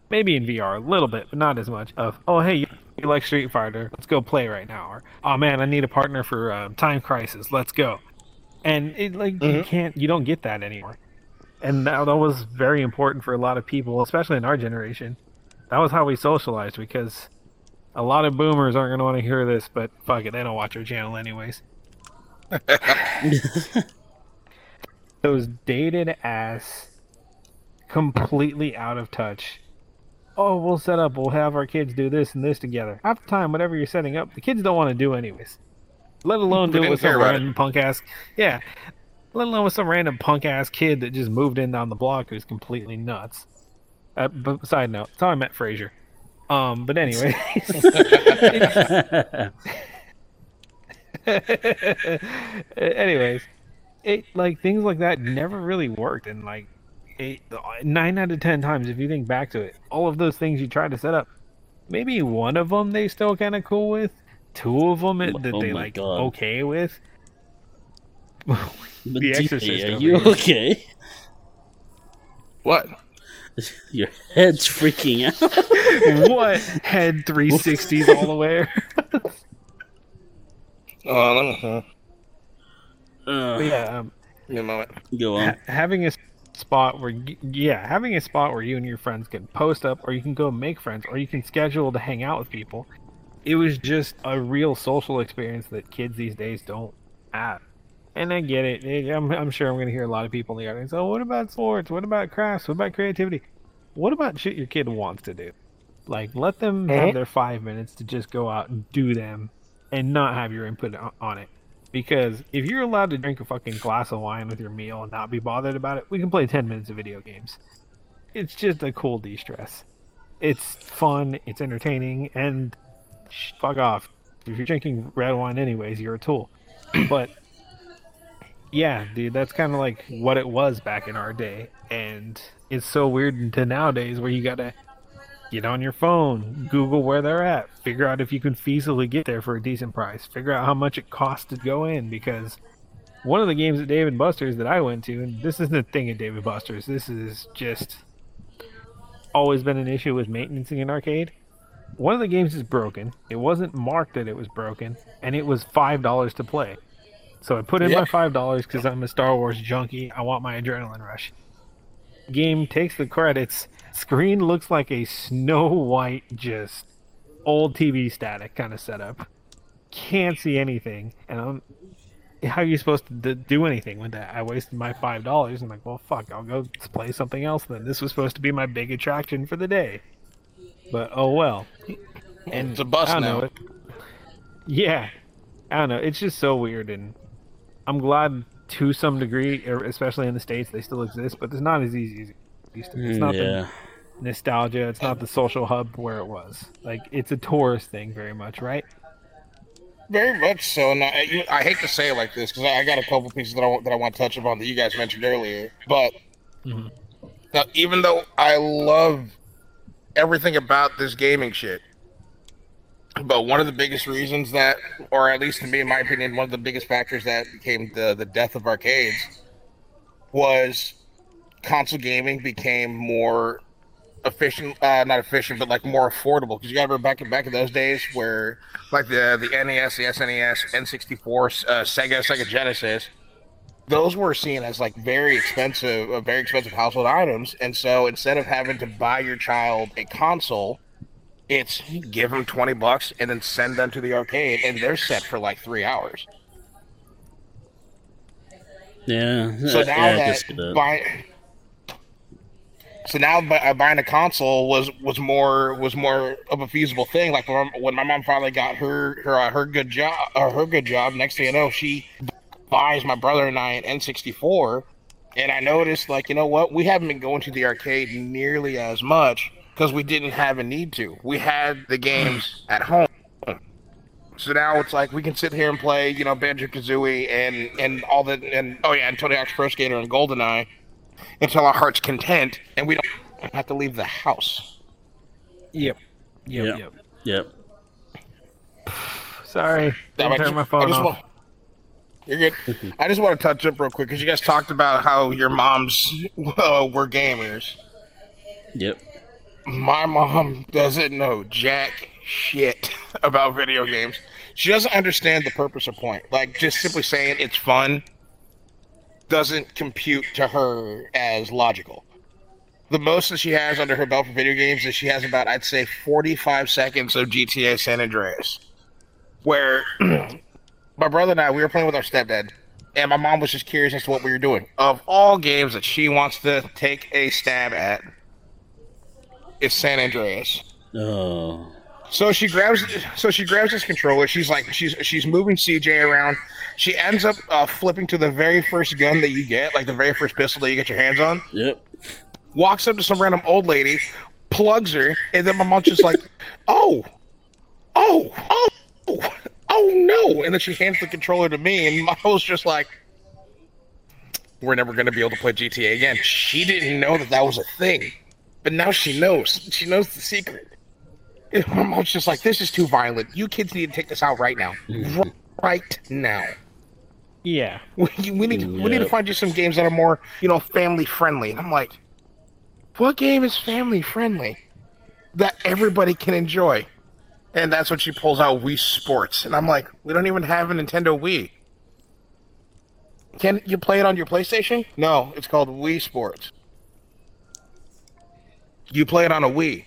maybe in V R a little bit, but not as much, of, oh, hey, you like Street Fighter, let's go play right now. Or, oh, man, I need a partner for uh, Time Crisis, let's go. And it like mm-hmm. you can't, you don't get that anymore. And that, that was very important for a lot of people, especially in our generation. That was how we socialized, because a lot of boomers aren't going to want to hear this, but fuck it, they don't watch our channel anyways. Those dated ass, completely out of touch. Oh, we'll set up, we'll have our kids do this and this together. Half the time, whatever you're setting up, the kids don't want to do anyways. Let alone do it with some random punk ass. Yeah. Let alone with some random punk ass kid that just moved in down the block who's completely nuts. Uh, but side note, that's how I met Frasier. Um, but anyway. anyways. It like things like that never really worked, and like eight, nine out of ten times, if you think back to it, all of those things you tried to set up, maybe one of them they still kind of cool with, two of them it, that oh they like God. okay with. The Exorcist, are you okay? What? Your head's freaking out. What head three sixties all the way? Oh, I don't know. But yeah, um, Go on. Ha- having a spot where, yeah, having a spot where you and your friends can post up, or you can go make friends, or you can schedule to hang out with people. It was just a real social experience that kids these days don't have. And I get it. I'm, I'm sure I'm going to hear a lot of people in the audience. Oh, what about sports? What about crafts? What about creativity? What about shit your kid wants to do? Like, let them hey? have their five minutes to just go out and do them, and not have your input on it. Because if you're allowed to drink a fucking glass of wine with your meal and not be bothered about it, we can play ten minutes of video games. It's just a cool de-stress. It's fun, it's entertaining, and sh- fuck off. If you're drinking red wine anyways, you're a tool. But, yeah, dude, that's kind of like what it was back in our day. And it's so weird to nowadays where you gotta get on your phone, Google where they're at, figure out if you can feasibly get there for a decent price, figure out how much it costs to go in, because one of the games at Dave and Buster's that I went to, and this isn't a thing at Dave and Buster's, this is just always been an issue with maintenance in an arcade, one of the games is broken, it wasn't marked that it was broken, and it was five dollars to play. So I put in yeah. my five dollars because I'm a Star Wars junkie, I want my adrenaline rush. Game takes the credits, screen looks like a Snow White, just old T V static kind of setup. Can't see anything, and I'm, how are you supposed to do anything with that? I wasted my five dollars. I'm like, well, fuck, I'll go play something else then. This was supposed to be my big attraction for the day, but oh well. And it's a bus now. It, yeah, I don't know. It's just so weird, and I'm glad to some degree, especially in the States, they still exist, but it's not as easy as it used to be. It's not yeah. the nostalgia. It's not the social hub where it was. Like, it's a tourist thing very much, right? Very much so. And I, I hate to say it like this, because I got a couple pieces that I, that I want to touch upon that you guys mentioned earlier. But mm-hmm. now, even though I love everything about this gaming shit, but one of the biggest reasons that, or at least to me, in my opinion, one of the biggest factors that became the, the death of arcades was console gaming became more efficient, uh, not efficient, but like more affordable. Because you got to remember back in back in those days where like the the N E S, the S N E S, N sixty-four, uh, Sega, Sega Genesis, those were seen as like very expensive, uh, very expensive household items. And so instead of having to buy your child a console, it's give them twenty bucks and then send them to the arcade, and they're set for like three hours. Yeah. So now yeah, that buy, so now by, buying a console was, was more was more of a feasible thing. Like when, when my mom finally got her her uh, her good job or her good job, next thing you know, she buys my brother and I an N sixty-four, and I noticed like you know what, we haven't been going to the arcade nearly as much. Because we didn't have a need to. We had the games at home. So now it's like we can sit here and play, you know, Banjo-Kazooie and, and all the, and oh yeah, and Tony Hawk's Pro Skater and GoldenEye until our heart's content, and we don't have to leave the house. Yep. Yep, yep, yep. yep. Sorry. Didn't turn my phone off. Want, you're good. I just want to touch up real quick, because you guys talked about how your moms uh, were gamers. Yep. My mom doesn't know jack shit about video games. She doesn't understand the purpose or point. Like, just simply saying it's fun doesn't compute to her as logical. The most that she has under her belt for video games is she has about, I'd say, forty-five seconds of G T A San Andreas. Where my brother and I, we were playing with our stepdad, and my mom was just curious as to what we were doing. Of all games that she wants to take a stab at, it's San Andreas. Oh. So she grabs, so she grabs this controller. She's like, she's she's moving C J around. She ends up uh, flipping to the very first gun that you get, like the very first pistol that you get your hands on. Yep. Walks up to some random old lady, plugs her, and then my mom's just like, oh, oh, oh, oh, oh no! And then she hands the controller to me, and I was just like, we're never gonna be able to play G T A again. She didn't know that that was a thing. But now she knows. She knows the secret. And my mom's just like, this is too violent. You kids need to take this out right now. Right now. Yeah. We, we need yep. we need to find you some games that are more, you know, family friendly. And I'm like, what game is family friendly that everybody can enjoy? And that's when she pulls out Wii Sports. And I'm like, we don't even have a Nintendo Wii. Can you play it on your PlayStation? No, it's called Wii Sports. You play it on a Wii.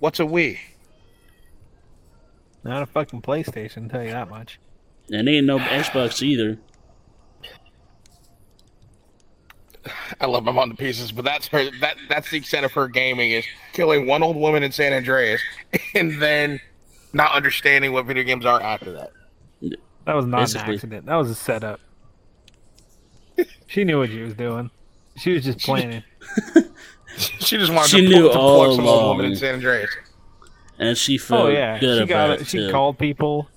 What's a Wii? Not a fucking PlayStation, tell you that much. And ain't no Xbox either. I love my mom to pieces, but that's her. That that's the extent of her gaming, is killing one old woman in San Andreas, and then not understanding what video games are after that. That was not Basically. an accident. That was a setup. She knew what she was doing. She was just planning. She just wanted she to, knew pl- to all plug some old woman in San Andreas. And she felt oh, yeah. good she about got it. it she called people.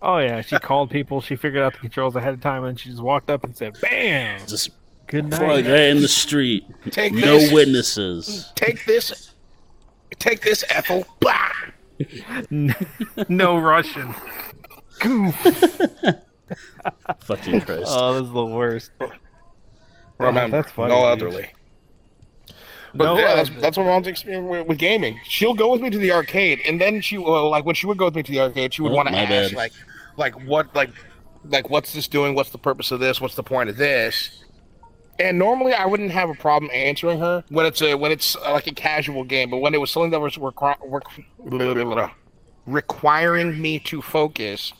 Oh, yeah. She called people. She figured out the controls ahead of time, and she just walked up and said, bam! Just good night. Plug her in the street. Take no this. witnesses. Take this. Take this, Ethel. Bah! No Russian. Goof. Fucking Christ. Oh, this is the worst. Remember, oh, that's funny, no dude. elderly. But no, yeah, that's, that's what my mom's experience with, with gaming. She'll go with me to the arcade, and then she uh, like when she would go with me to the arcade, she would oh, want to ask bad. like, like what, like, like what's this doing? What's the purpose of this? What's the point of this? And normally I wouldn't have a problem answering her when it's a when it's uh, like a casual game, but when it was something that was requ- requ- requiring me to focus,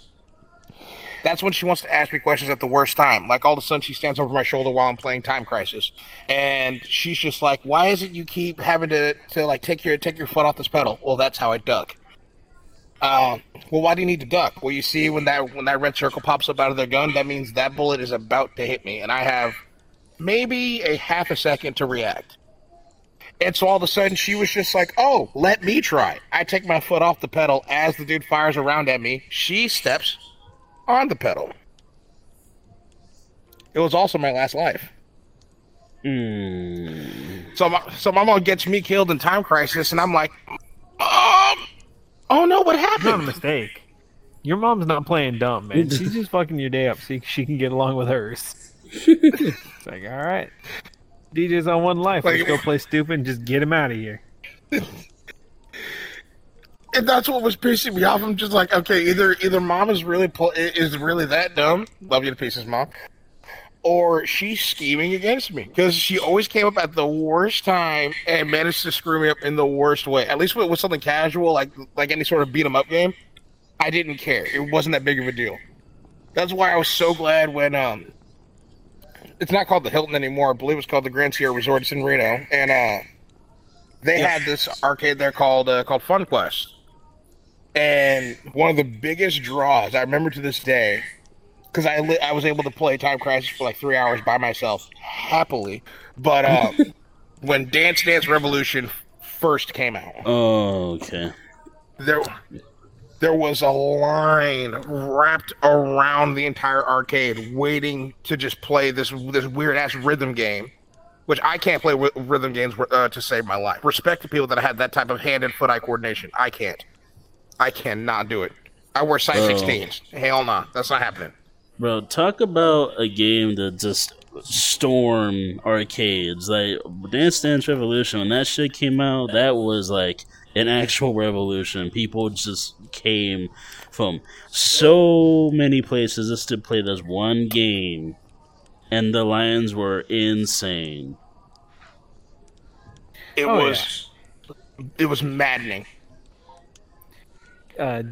that's when she wants to ask me questions at the worst time. Like, all of a sudden, she stands over my shoulder while I'm playing Time Crisis. And she's just like, why is it you keep having to, to like, take your take your foot off this pedal? Well, that's how I duck. Uh, well, why do you need to duck? Well, you see, when that, when that red circle pops up out of their gun, that means that bullet is about to hit me. And I have maybe a half a second to react. And so all of a sudden, she was just like, oh, let me try. I take my foot off the pedal as the dude fires around at me. She steps on the pedal. It was also my last life. Mm. So my so my mom gets me killed in Time Crisis, and I'm like, um, oh no, what happened? Not a mistake. Your mom's not playing dumb, man. She's just fucking your day up so she can get along with hers. It's like, all right. D J's on one life. Like, let's go play stupid and just get him out of here. And that's what was pissing me off. I'm just like, okay, either either mom is really po- is really that dumb. Love you to pieces, mom. Or she's scheming against me because she always came up at the worst time and managed to screw me up in the worst way. At least with, with something casual, like like any sort of beat 'em up game, I didn't care. It wasn't that big of a deal. That's why I was so glad when um, it's not called the Hilton anymore. I believe it's called the Grand Sierra Resort. It's in Reno, and uh, they yeah. had this arcade there called uh, called Fun Quest. And one of the biggest draws, I remember to this day, because I li- I was able to play Time Crisis for like three hours by myself, happily. But uh, when Dance Dance Revolution first came out, oh, okay, there there was a line wrapped around the entire arcade waiting to just play this this weird ass rhythm game, which I can't play w- rhythm games uh, to save my life. Respect to people that had that type of hand and foot eye coordination. I can't. I cannot do it. I wear size bro. sixteens. Hell no. Nah. That's not happening. Bro, talk about a game that just storm arcades. Like, Dance Dance Revolution, when that shit came out, that was like an actual revolution. People just came from so many places just to play this one game. And the lines were insane. It oh, was... Yeah. It was maddening. Uh,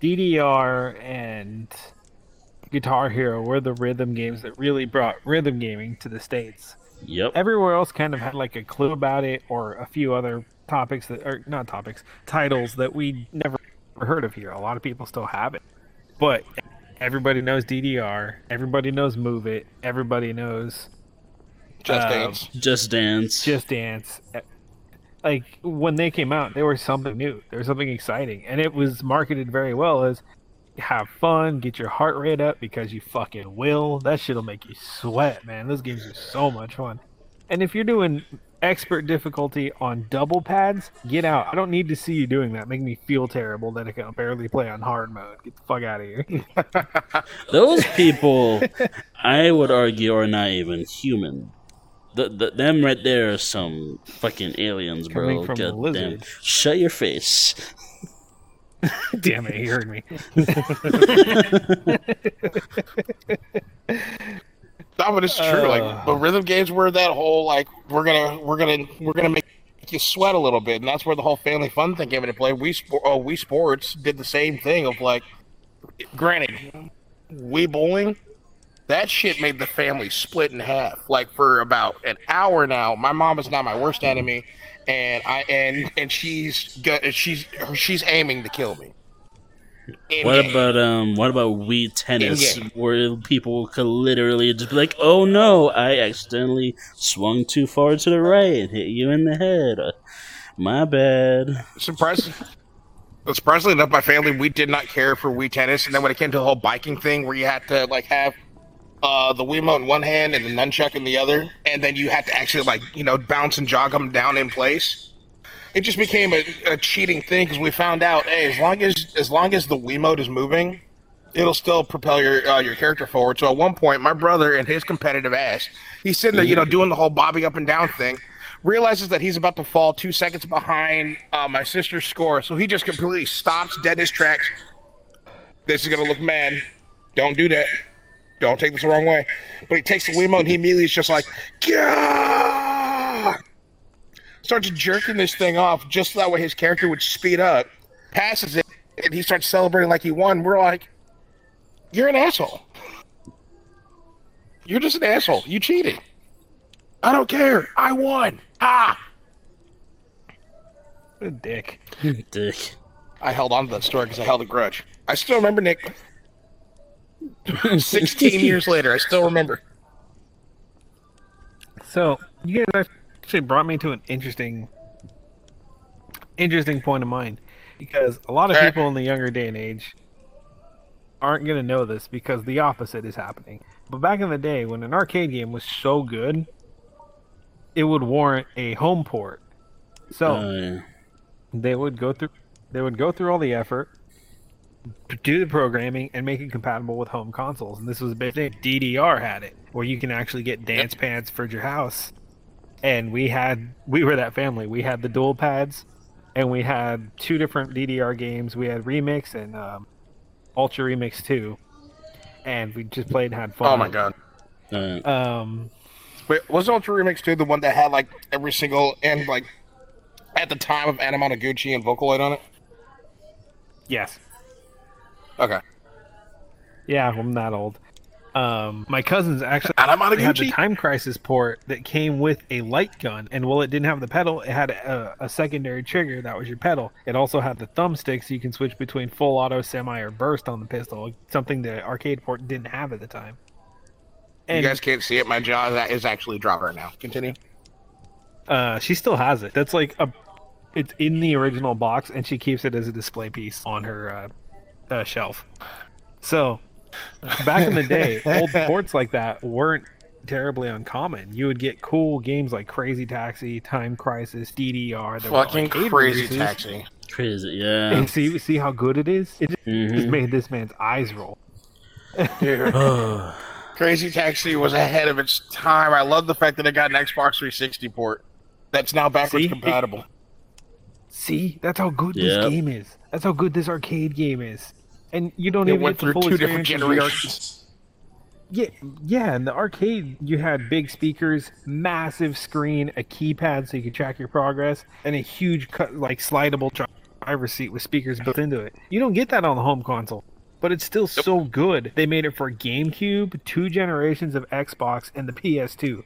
D D R and Guitar Hero were the rhythm games that really brought rhythm gaming to the States. Yep. Everywhere else kind of had like a clue about it or a few other topics that are not topics, titles that we never heard of here. A lot of people still have it, but everybody knows D D R. Everybody knows Move It. Everybody knows Just uh, Dance. Just Dance. Just Dance. Like, when they came out, they were something new. They were something exciting. And it was marketed very well as, have fun, get your heart rate up, because you fucking will. That shit'll make you sweat, man. Those games are so much fun. And if you're doing expert difficulty on double pads, get out. I don't need to see you doing that. Make me feel terrible that I can barely play on hard mode. Get the fuck out of here. Those people, I would argue, are not even human. The, the, them right there are some fucking aliens, bro. Coming from lizards. Shut your face. Damn it, he heard me. No, but it's true. Uh, like, the rhythm games were that whole like we're gonna we're gonna we're gonna make you sweat a little bit, and that's where the whole family fun thing came into play. Wii Sp- oh, Wii Sports did the same thing of like, granted, Wii bowling. That shit made the family split in half. Like, for about an hour now, my mom is not my worst enemy, and I and and she's got, she's she's aiming to kill me. In what game. about um? What about Wii Tennis, where people could literally just be like, "Oh no, I accidentally swung too far to the right and hit you in the head. Uh, my bad." Surprising. Surprisingly enough, my family, we did not care for Wii Tennis, and then when it came to the whole biking thing, where you had to like have. Uh, the Wiimote in one hand and the nunchuck in the other, and then you had to actually, like, you know, bounce and jog them down in place. It just became a, a cheating thing because we found out, hey, as long as as long as the Wiimote is moving, it'll still propel your uh, your character forward. So at one point, my brother and his competitive ass, he's sitting there, you know, doing the whole bobbing up and down thing, realizes that he's about to fall two seconds behind uh, my sister's score, so he just completely stops dead in his tracks. This is gonna look mad. Don't do that. Don't take this the wrong way. But he takes the Wiimote and he immediately is just like, Gah! Starts jerking this thing off just that way his character would speed up, passes it, and he starts celebrating like he won. We're like, you're an asshole. You're just an asshole. You cheated. I don't care. I won. Ah! What a dick. You're a dick. I held on to that story because I held a grudge. I still remember, Nick. sixteen years later, I still remember. So, you guys actually brought me to an interesting interesting point of mind. Because a lot of uh, people in the younger day and age aren't going to know this because the opposite is happening. But back in the day, when an arcade game was so good, it would warrant a home port. So, uh, they would go through, they would go through all the effort, do the programming and make it compatible with home consoles, and this was a big thing. D D R had it, where you can actually get dance pads for your house and we had we were that family. We had the dual pads, and we had two different D D R games. We had Remix and um, Ultra Remix two, and we just played and had fun. Oh my god! Right. Um, Wait, was Ultra Remix two the one that had like every single and like at the time of Anna Monoguchi and Vocaloid on it? Yes. Okay. Yeah, I'm not old. Um, my cousins actually had the Time Crisis port that came with a light gun, and while it didn't have the pedal, it had a, a secondary trigger that was your pedal. It also had the thumbstick, so you can switch between full auto, semi, or burst on the pistol, something the arcade port didn't have at the time. And you guys can't see it. My jaw is actually dropped right now. Continue. Uh, she still has it. That's like a, it's in the original box, and she keeps it as a display piece on her uh, uh, shelf. So, back in the day, old ports like that weren't terribly uncommon. You would get cool games like Crazy Taxi, Time Crisis, D D R. Fucking Crazy releases. Taxi. Crazy, yeah. And see, see how good it is? It just, mm-hmm. just made this man's eyes roll. Crazy Taxi was ahead of its time. I love the fact that it got an Xbox three sixty port that's now backwards see? compatible. See? That's how good yep. this game is. That's how good this arcade game is. And you don't it even went get the full two different generations. Yeah, yeah. In the arcade, you had big speakers, massive screen, a keypad so you could track your progress, and a huge cut, like slidable driver's seat with speakers built into it. You don't get that on the home console, but it's still nope. so good. They made it for GameCube, two generations of Xbox, and the P S two.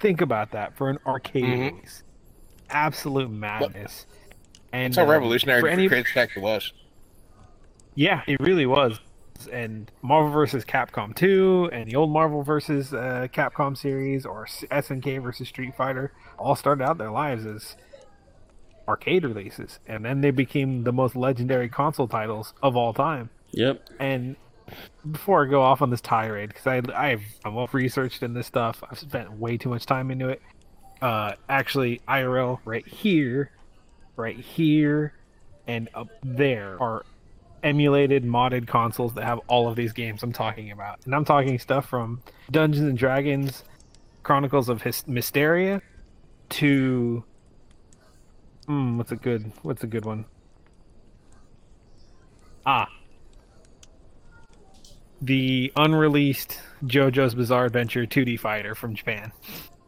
Think about that for an arcade mm-hmm. release. Absolute madness. Well, and that's how um, revolutionary for any... Crazy Taxi was. Yeah, it really was. And Marvel versus. Capcom two, and the old Marvel versus. Uh, Capcom series, or S N K versus. Street Fighter, all started out their lives as arcade releases. And then they became the most legendary console titles of all time. Yep. And before I go off on this tirade, because I, I've, I'm well researched in this stuff, I've spent way too much time into it. Uh, actually, I R L, right here, right here, and up there are emulated modded consoles that have all of these games I'm talking about, and I'm talking stuff from Dungeons and Dragons Chronicles of His- Mysteria to mm, what's a good what's a good one ah the unreleased JoJo's Bizarre Adventure two D fighter from Japan.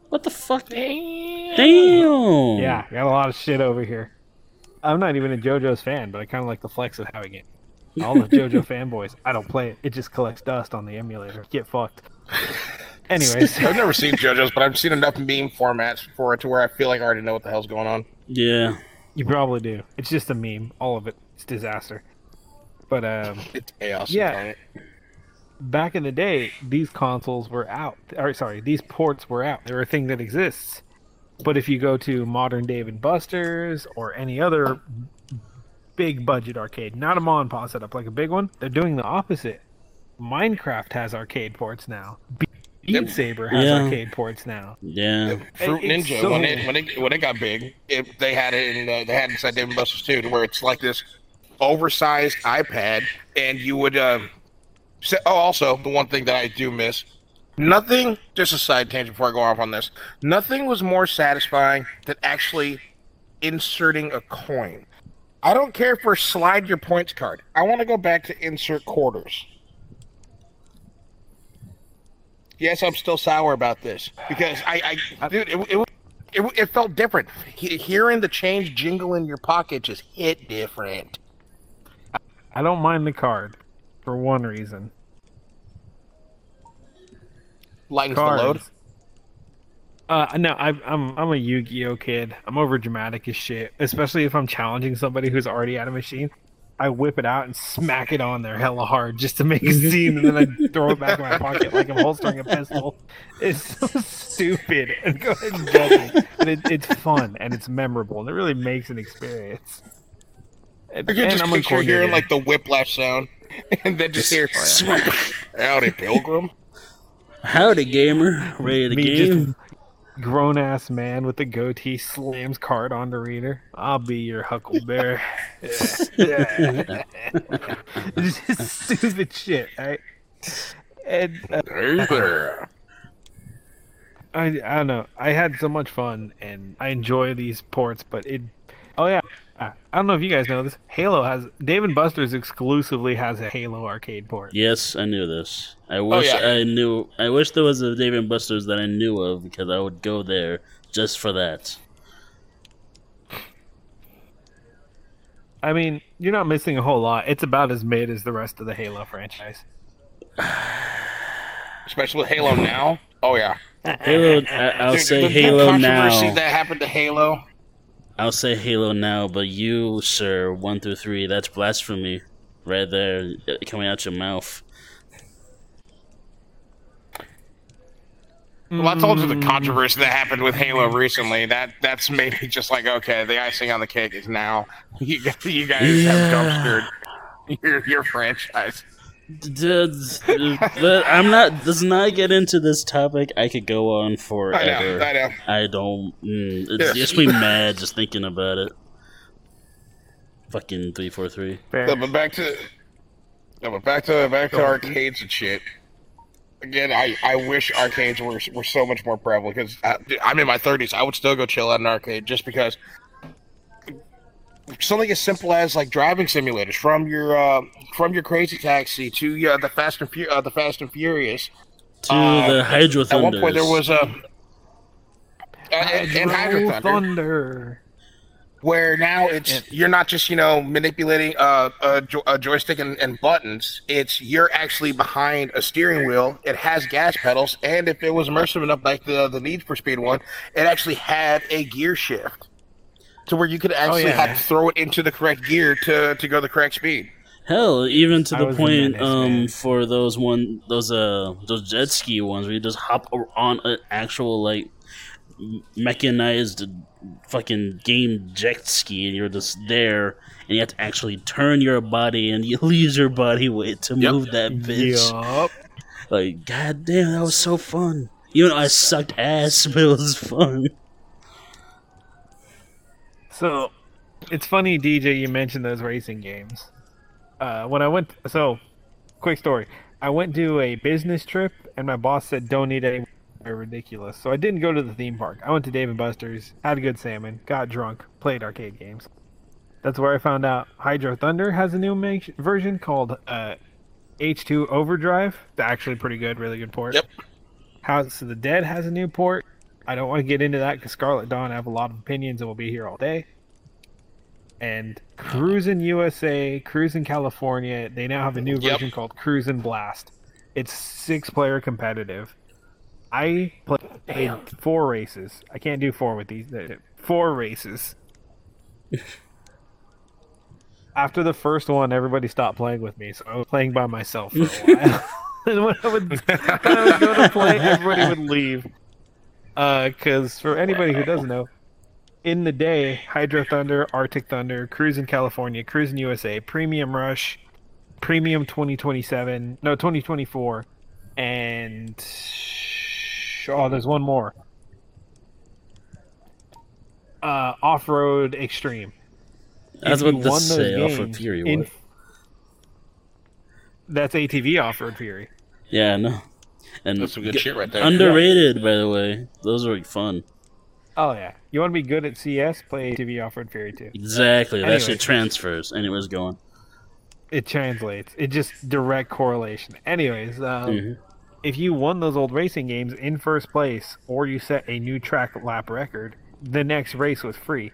What the fuck? Damn, damn. Yeah, got a lot of shit over here. I'm not even a JoJo's fan, but I kind of like the flex of having it. All the JoJo fanboys. I don't play it. It just collects dust on the emulator. Get fucked. Anyways. I've never seen JoJo's, but I've seen enough meme formats for it to where I feel like I already know what the hell's going on. Yeah. You probably do. It's just a meme. All of it. It's disaster. But, um... it's chaos. Yeah. Back in the day, these consoles were out. Or, sorry, these ports were out. They were a thing that exists. But if you go to modern Dave and Buster's or any other big budget arcade, not a mom and pop setup like a big one, they're doing the opposite. Minecraft has arcade ports now. Beat Saber has yeah. arcade ports now. Yeah. Fruit it, Ninja so... when it when it when it got big, it, they had it in uh, they had it inside Dave and Buster's too, to where it's like this oversized iPad, and you would. Uh, say, oh, also the one thing that I do miss. Nothing, just a side tangent before I go off on this, nothing was more satisfying than actually inserting a coin. I don't care for slide your points card. I want to go back to insert quarters. Yes, I'm still sour about this because I, I dude, it it, it it felt different. Hearing the change jingle in your pocket just hit different. I don't mind the card for one reason. Lightens cards. The load? Uh, no, I, I'm I'm a Yu-Gi-Oh kid. I'm over dramatic as shit, especially if I'm challenging somebody who's already at a machine. I whip it out and smack it on there hella hard just to make a scene, and then I throw it back in my pocket like I'm holstering a pistol. It's so stupid. And go ahead and judge it. But it, it's fun, and it's memorable, and it really makes an experience. And, I can just I'm picture hearing like the whiplash sound, and then just hear, howdy, Pilgrim. Howdy, gamer. Ready to Me game? Grown-ass man with a goatee slams card on the reader. I'll be your huckleberry. Yeah. This is stupid shit, right? And, uh, I, I don't know. I had so much fun, and I enjoy these ports, but it... Oh, yeah. I don't know if you guys know this. Halo has... Dave and Buster's exclusively has a Halo arcade port. Yes, I knew this. I wish oh, yeah. I knew... I wish there was a Dave and Buster's that I knew of, because I would go there just for that. I mean, you're not missing a whole lot. It's about as mid as the rest of the Halo franchise. Especially with Halo now? Oh, yeah. Halo, I'll Dude, say the, Halo the now. That happened to Halo. I'll say Halo now, but you, sir, one through three, that's blasphemy, right there, coming out your mouth. Well, I told you the controversy that happened with Halo recently. That that's maybe just like okay, the icing on the cake is now you guys, you guys yeah. have dumpstered your your franchise. I'm not. Let's not get into this topic. I could go on forever. I know. I, know. I don't. Mm, it yeah. gets me mad just thinking about it. Fucking three four three. No, but back to. No, but back to back to arcades and shit. Again, I, I wish arcades were were so much more prevalent because I'm in my thirties. I would still go chill at an arcade just because. Something as simple as like driving simulators from your uh, from your Crazy Taxi to uh, the Fast and Fu- uh, the Fast and Furious to uh, the Hydro Thunder. At one point, there was a, a Hydro, and Hydro Thunder, Thunder, where now it's you're not just you know manipulating uh, a, jo- a joystick and, and buttons. It's you're actually behind a steering wheel. It has gas pedals, and if it was immersive enough, like the the Need for Speed one, it actually had a gear shift. To where you could actually oh, yeah. have to throw it into the correct gear to, to go the correct speed. Hell, even to the point menace, um, for those one those uh those jet ski ones where you just hop on an actual like mechanized fucking game jet ski and you're just there and you have to actually turn your body and you lose your body weight to yep. move that bitch. Yep. Like goddamn, that was so fun. You know, I sucked ass, but it was fun. So, it's funny, D J, you mentioned those racing games. Uh, when I went... So, quick story. I went to a business trip, and my boss said, don't eat anything ridiculous. So, I didn't go to the theme park. I went to Dave and Buster's, had a good salmon, got drunk, played arcade games. That's where I found out Hydro Thunder has a new ma- version called uh, H two Overdrive. It's actually pretty good, really good port. Yep. House of the Dead has a new port. I don't want to get into that because Scarlet Dawn have a lot of opinions and we'll be here all day. And Cruis'n U S A, Cruis'n California, they now have a new version yep. called Cruis'n Blast. It's six-player competitive. I played four races. I can't do four with these. Four races. After the first one, everybody stopped playing with me, so I was playing by myself for a while. And when I would, when I would go to play, everybody would leave. Because uh, for anybody who doesn't know, in the day, Hydro Thunder, Arctic Thunder, Cruis'n California, Cruis'n U S A, Premium Rush, Premium twenty twenty-seven, no, twenty twenty-four, and... Oh, there's one more. Uh, Off-Road Extreme. That's what this say, Off-Road Fury was. In... That's A T V Off-Road Fury. Yeah, I know. And that's some good shit right there. Underrated, yeah. By the way. Those are fun. Oh, yeah. You want to be good at C S? Play T V Off-Road Fury two. Exactly. That shit transfers. Anyways, going. It translates. It just direct correlation. Anyways, um, mm-hmm. if you won those old racing games in first place or you set a new track lap record, the next race was free.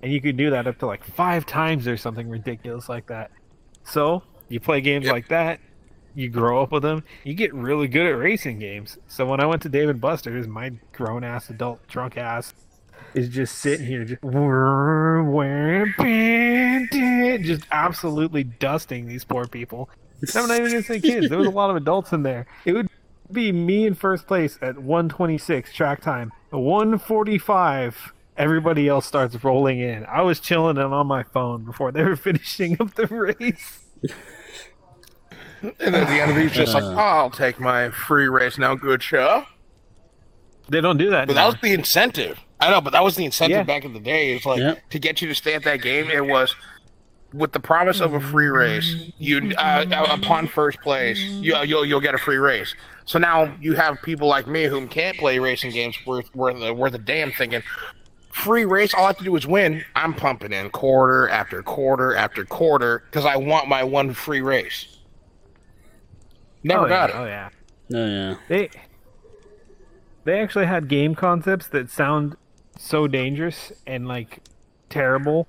And you could do that up to like five times or something ridiculous like that. So, you play games yep. like that. You grow up with them. You get really good at racing games. So when I went to Dave and Buster's, my grown-ass, adult, drunk-ass is just sitting here just, just absolutely dusting these poor people. I'm not even going to say kids. There was a lot of adults in there. It would be me in first place at one twenty-six track time. one forty-five, everybody else starts rolling in. I was chilling and on my phone before they were finishing up the race. And then the enemy's just like, oh, I'll take my free race now, good show. They don't do that. But now. That was the incentive. I know, but that was the incentive yeah. back in the day. It's like, yep. to get you to stay at that game, it was, with the promise of a free race, you uh, upon first place, you, you'll you'll get a free race. So now you have people like me whom can't play racing games worth worth a, worth a damn thinking. Free race, all I have to do is win. I'm pumping in quarter after quarter after quarter because I want my one free race. Never oh, got yeah. it. Oh yeah. No, yeah. They they actually had game concepts that sound so dangerous and like terrible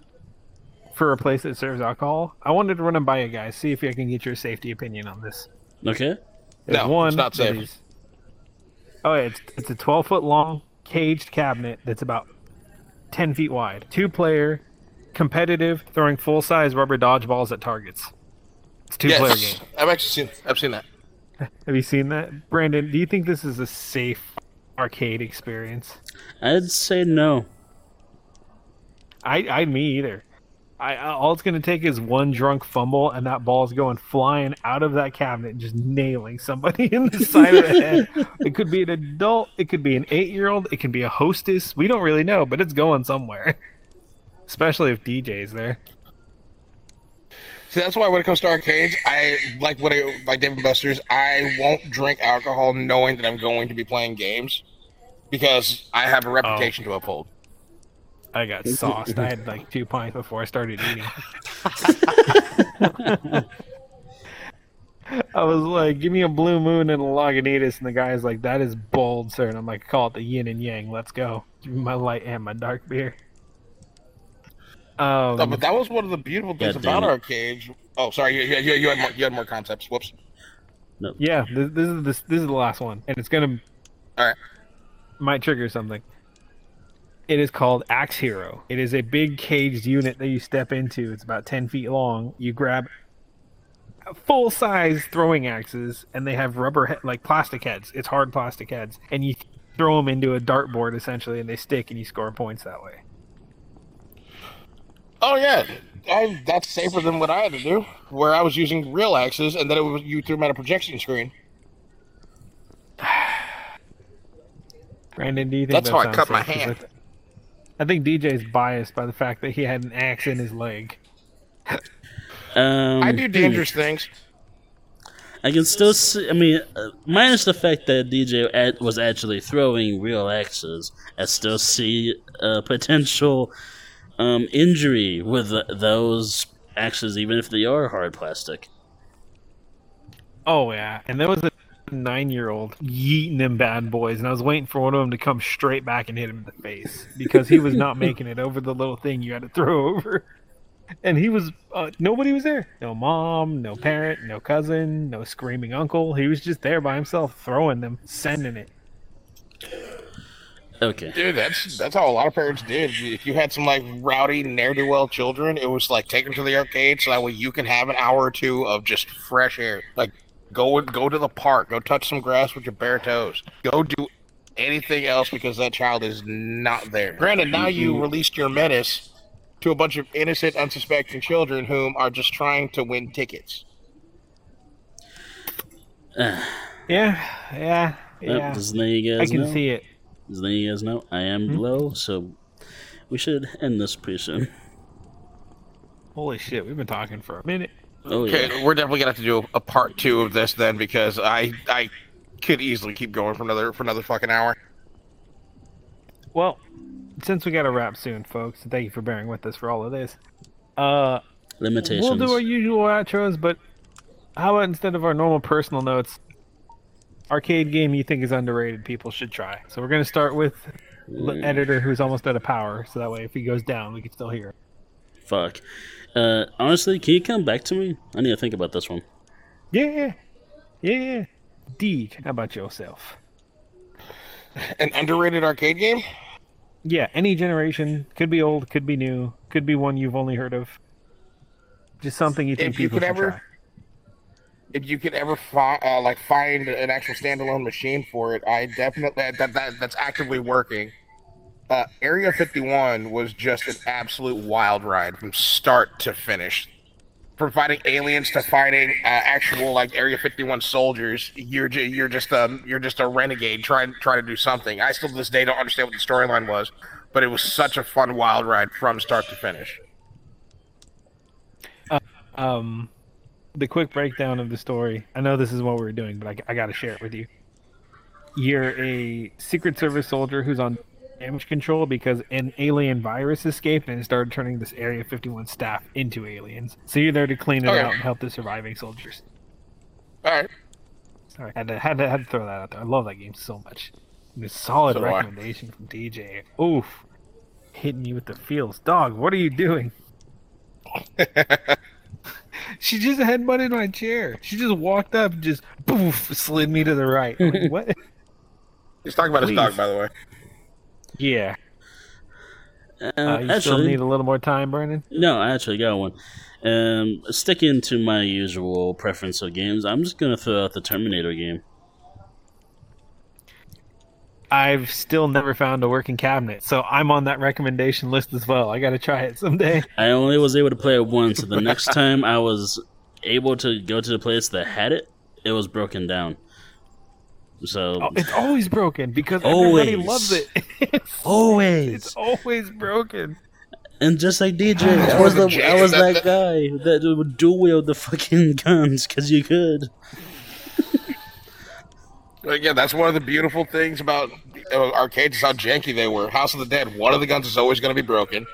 for a place that serves alcohol. I wanted to run and buy you guys, see if I can get your safety opinion on this. Okay. There's no, one it's not safe. Oh, yeah, it's it's a twelve foot long caged cabinet that's about ten feet wide. Two player, competitive, throwing full size rubber dodgeballs at targets. It's a two player yes, game. I've actually seen. I've seen that. Have you seen that, Brandon? Do you think this is a safe arcade experience? I'd say no. I, I, me either. I, all it's going to take is one drunk fumble, and that ball's going flying out of that cabinet, and just nailing somebody in the side of the head. It could be an adult, it could be an eight-year-old, it could be a hostess. We don't really know, but it's going somewhere. Especially if D J's there. See, that's why when it comes to arcades, I like what I like Dave and Buster's. I won't drink alcohol knowing that I'm going to be playing games because I have a reputation oh. to uphold. I got sauced. I had like two pints before I started eating. I was like, give me a Blue Moon and a Lagunitas. And the guy's like, that is bold, sir. And I'm like, call it the yin and yang. Let's go. Give me my light and my dark beer. Um, no, but that was one of the beautiful things yeah, about arcades. Oh, sorry. You, you, you, had more, you had more concepts. Whoops. No. Yeah, this, this, is the, this is the last one. And it's going to... All right. Might trigger something. It is called Axe Hero. It is a big caged unit that you step into. It's about ten feet long. You grab full-size throwing axes, and they have rubber, he- like plastic heads. It's hard plastic heads. And you throw them into a dartboard, essentially, and they stick, and you score points that way. Oh, yeah. I, that's safer than what I had to do, where I was using real axes, and then it was, you threw them at a projection screen. Brandon, do you think that's that how I cut my hand. I think D J's biased by the fact that he had an axe in his leg. um, I do dangerous dude. things. I can still see, I mean, uh, minus the fact that D J at, was actually throwing real axes, I still see uh, potential um, injury with uh, those axes, even if they are hard plastic. Oh, yeah. And there was a nine-year-old yeeting them bad boys, and I was waiting for one of them to come straight back and hit him in the face because he was not making it over the little thing you had to throw over. And he was uh, nobody was there. No mom, no parent, no cousin, no screaming uncle. He was just there by himself throwing them, sending it. Okay. Dude, that's that's how a lot of parents did. If you had some like rowdy ne'er-do-well children, it was like take them to the arcade so that way you can have an hour or two of just fresh air. Like Go go to the park. Go touch some grass with your bare toes. Go do anything else because that child is not there. Granted, now you released your menace to a bunch of innocent, unsuspecting children whom are just trying to win tickets. Yeah, yeah, yeah. Just letting you guys I can know. see it. Just letting you guys know I am mm-hmm. low, so we should end this pretty soon. Holy shit, we've been talking for a minute. Oh, okay, yeah. We're definitely gonna have to do a part two of this then, because I I could easily keep going for another for another fucking hour. Well, since we got to wrap soon, folks, and thank you for bearing with us for all of this. Uh, Limitations. We'll do our usual outros, but how about instead of our normal personal notes, arcade game you think is underrated, people should try. So we're gonna start with mm. the editor who's almost out of power, so that way if he goes down, we can still hear him. Fuck. Uh, honestly, can you come back to me? I need to think about this one. Yeah. Yeah. Deej, how about yourself? An underrated arcade game? Yeah, any generation. Could be old, could be new, could be one you've only heard of. Just something you think if people you could should ever, try. If you could ever fi- uh, like find an actual standalone machine for it, I definitely... that, that that's actively working. Uh, Area fifty-one was just an absolute wild ride from start to finish. From fighting aliens to fighting uh, actual like Area fifty-one soldiers, you're ju- you're just um you're just a renegade trying trying to do something. I still to this day don't understand what the storyline was, but it was such a fun wild ride from start to finish. Um, the quick breakdown of the story. I know this is what we were doing, but I, I got to share it with you. You're a Secret Service soldier who's on damage control because an alien virus escaped and started turning this Area fifty-one staff into aliens. So you're there to clean it okay. out and help the surviving soldiers. All right. All right. Had to, had to, had to throw that out there. I love that game so much. A solid so recommendation from D J. Oof. Hitting you with the feels. Dog, what are you doing? She just had headbutted in my chair. She just walked up and just poof, slid me to the right. Like, what? He's talking about Please. his dog, by the way. Yeah. Um, uh, you actually, still need a little more time, Brandon? No, I actually got one. Um, sticking to my usual preference of games, I'm just going to throw out the Terminator game. I've still never found a working cabinet, so I'm on that recommendation list as well. I got to try it someday. I only was able to play it once, and the next time I was able to go to the place that had it, it was broken down. So oh, it's always broken because always. everybody loves it. It's, always, it's always broken. And just like D J, I was, the, I was that guy that would dual wield the fucking guns because you could. Yeah, that's one of the beautiful things about uh, arcades is how janky they were. House of the Dead, one of the guns is always going to be broken,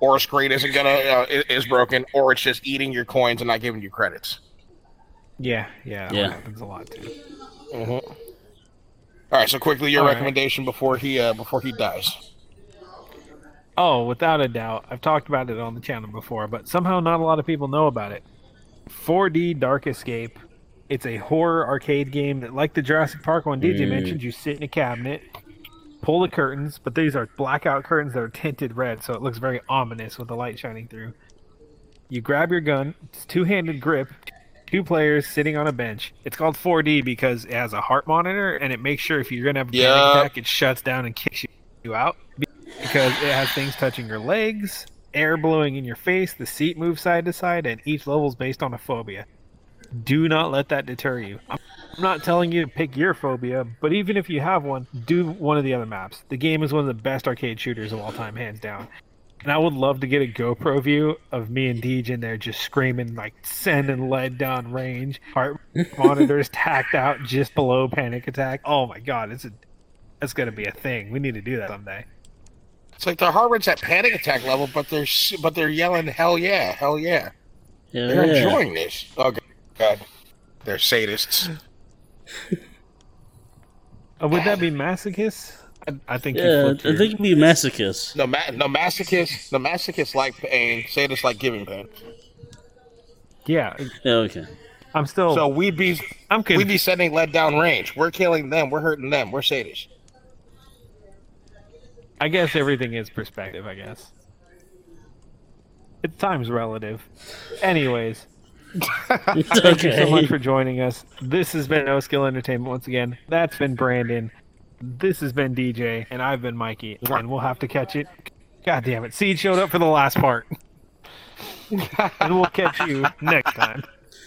or a screen isn't gonna uh, is broken, or it's just eating your coins and not giving you credits. Yeah, yeah, yeah. That happens a lot too. Mm-hmm. All right, so quickly your All recommendation right. before he uh, before he dies. Oh, without a doubt, I've talked about it on the channel before, but somehow not a lot of people know about it. four D Dark Escape. It's a horror arcade game that, like the Jurassic Park one D J mm. mentioned, you sit in a cabinet, pull the curtains, but these are blackout curtains that are tinted red, so it looks very ominous with the light shining through. You grab your gun. It's a two-handed grip, two players sitting on a bench. It's called four D because it has a heart monitor, and it makes sure if you're going to have a yep. panic attack, it shuts down and kicks you out because it has things touching your legs, air blowing in your face, the seat moves side to side, and each level is based on a phobia. Do not let that deter you. I'm not telling you to pick your phobia, but even if you have one, do one of the other maps. The game is one of the best arcade shooters of all time, hands down. And I would love to get a GoPro view of me and Deej in there just screaming, like, send and lead down range. Heart monitors tacked out just below panic attack. Oh my god, it's a, that's going to be a thing. We need to do that someday. It's like their heart rate's at panic attack level, but they're, but they're yelling, hell yeah, hell yeah. yeah they're yeah. enjoying this. Okay. God, they're sadists. Oh, would that be masochists? I, I think. Yeah, you I think it'd be masochists. No, ma- no masochists. The masochists like pain. Sadists like giving pain. Yeah. yeah. Okay. I'm still. So we'd be. I'm. Kidding. We'd be sending lead down range. We're killing them. We're hurting them. We're sadists. I guess everything is perspective. I guess. It's time's relative. Anyways. okay. Thank you so much for joining us. This has been No Skill Entertainment once again. That's been Brandon. This has been D J, and I've been Mikey. And we'll have to catch it. God damn it! Seed showed up for the last part, and we'll catch you next time.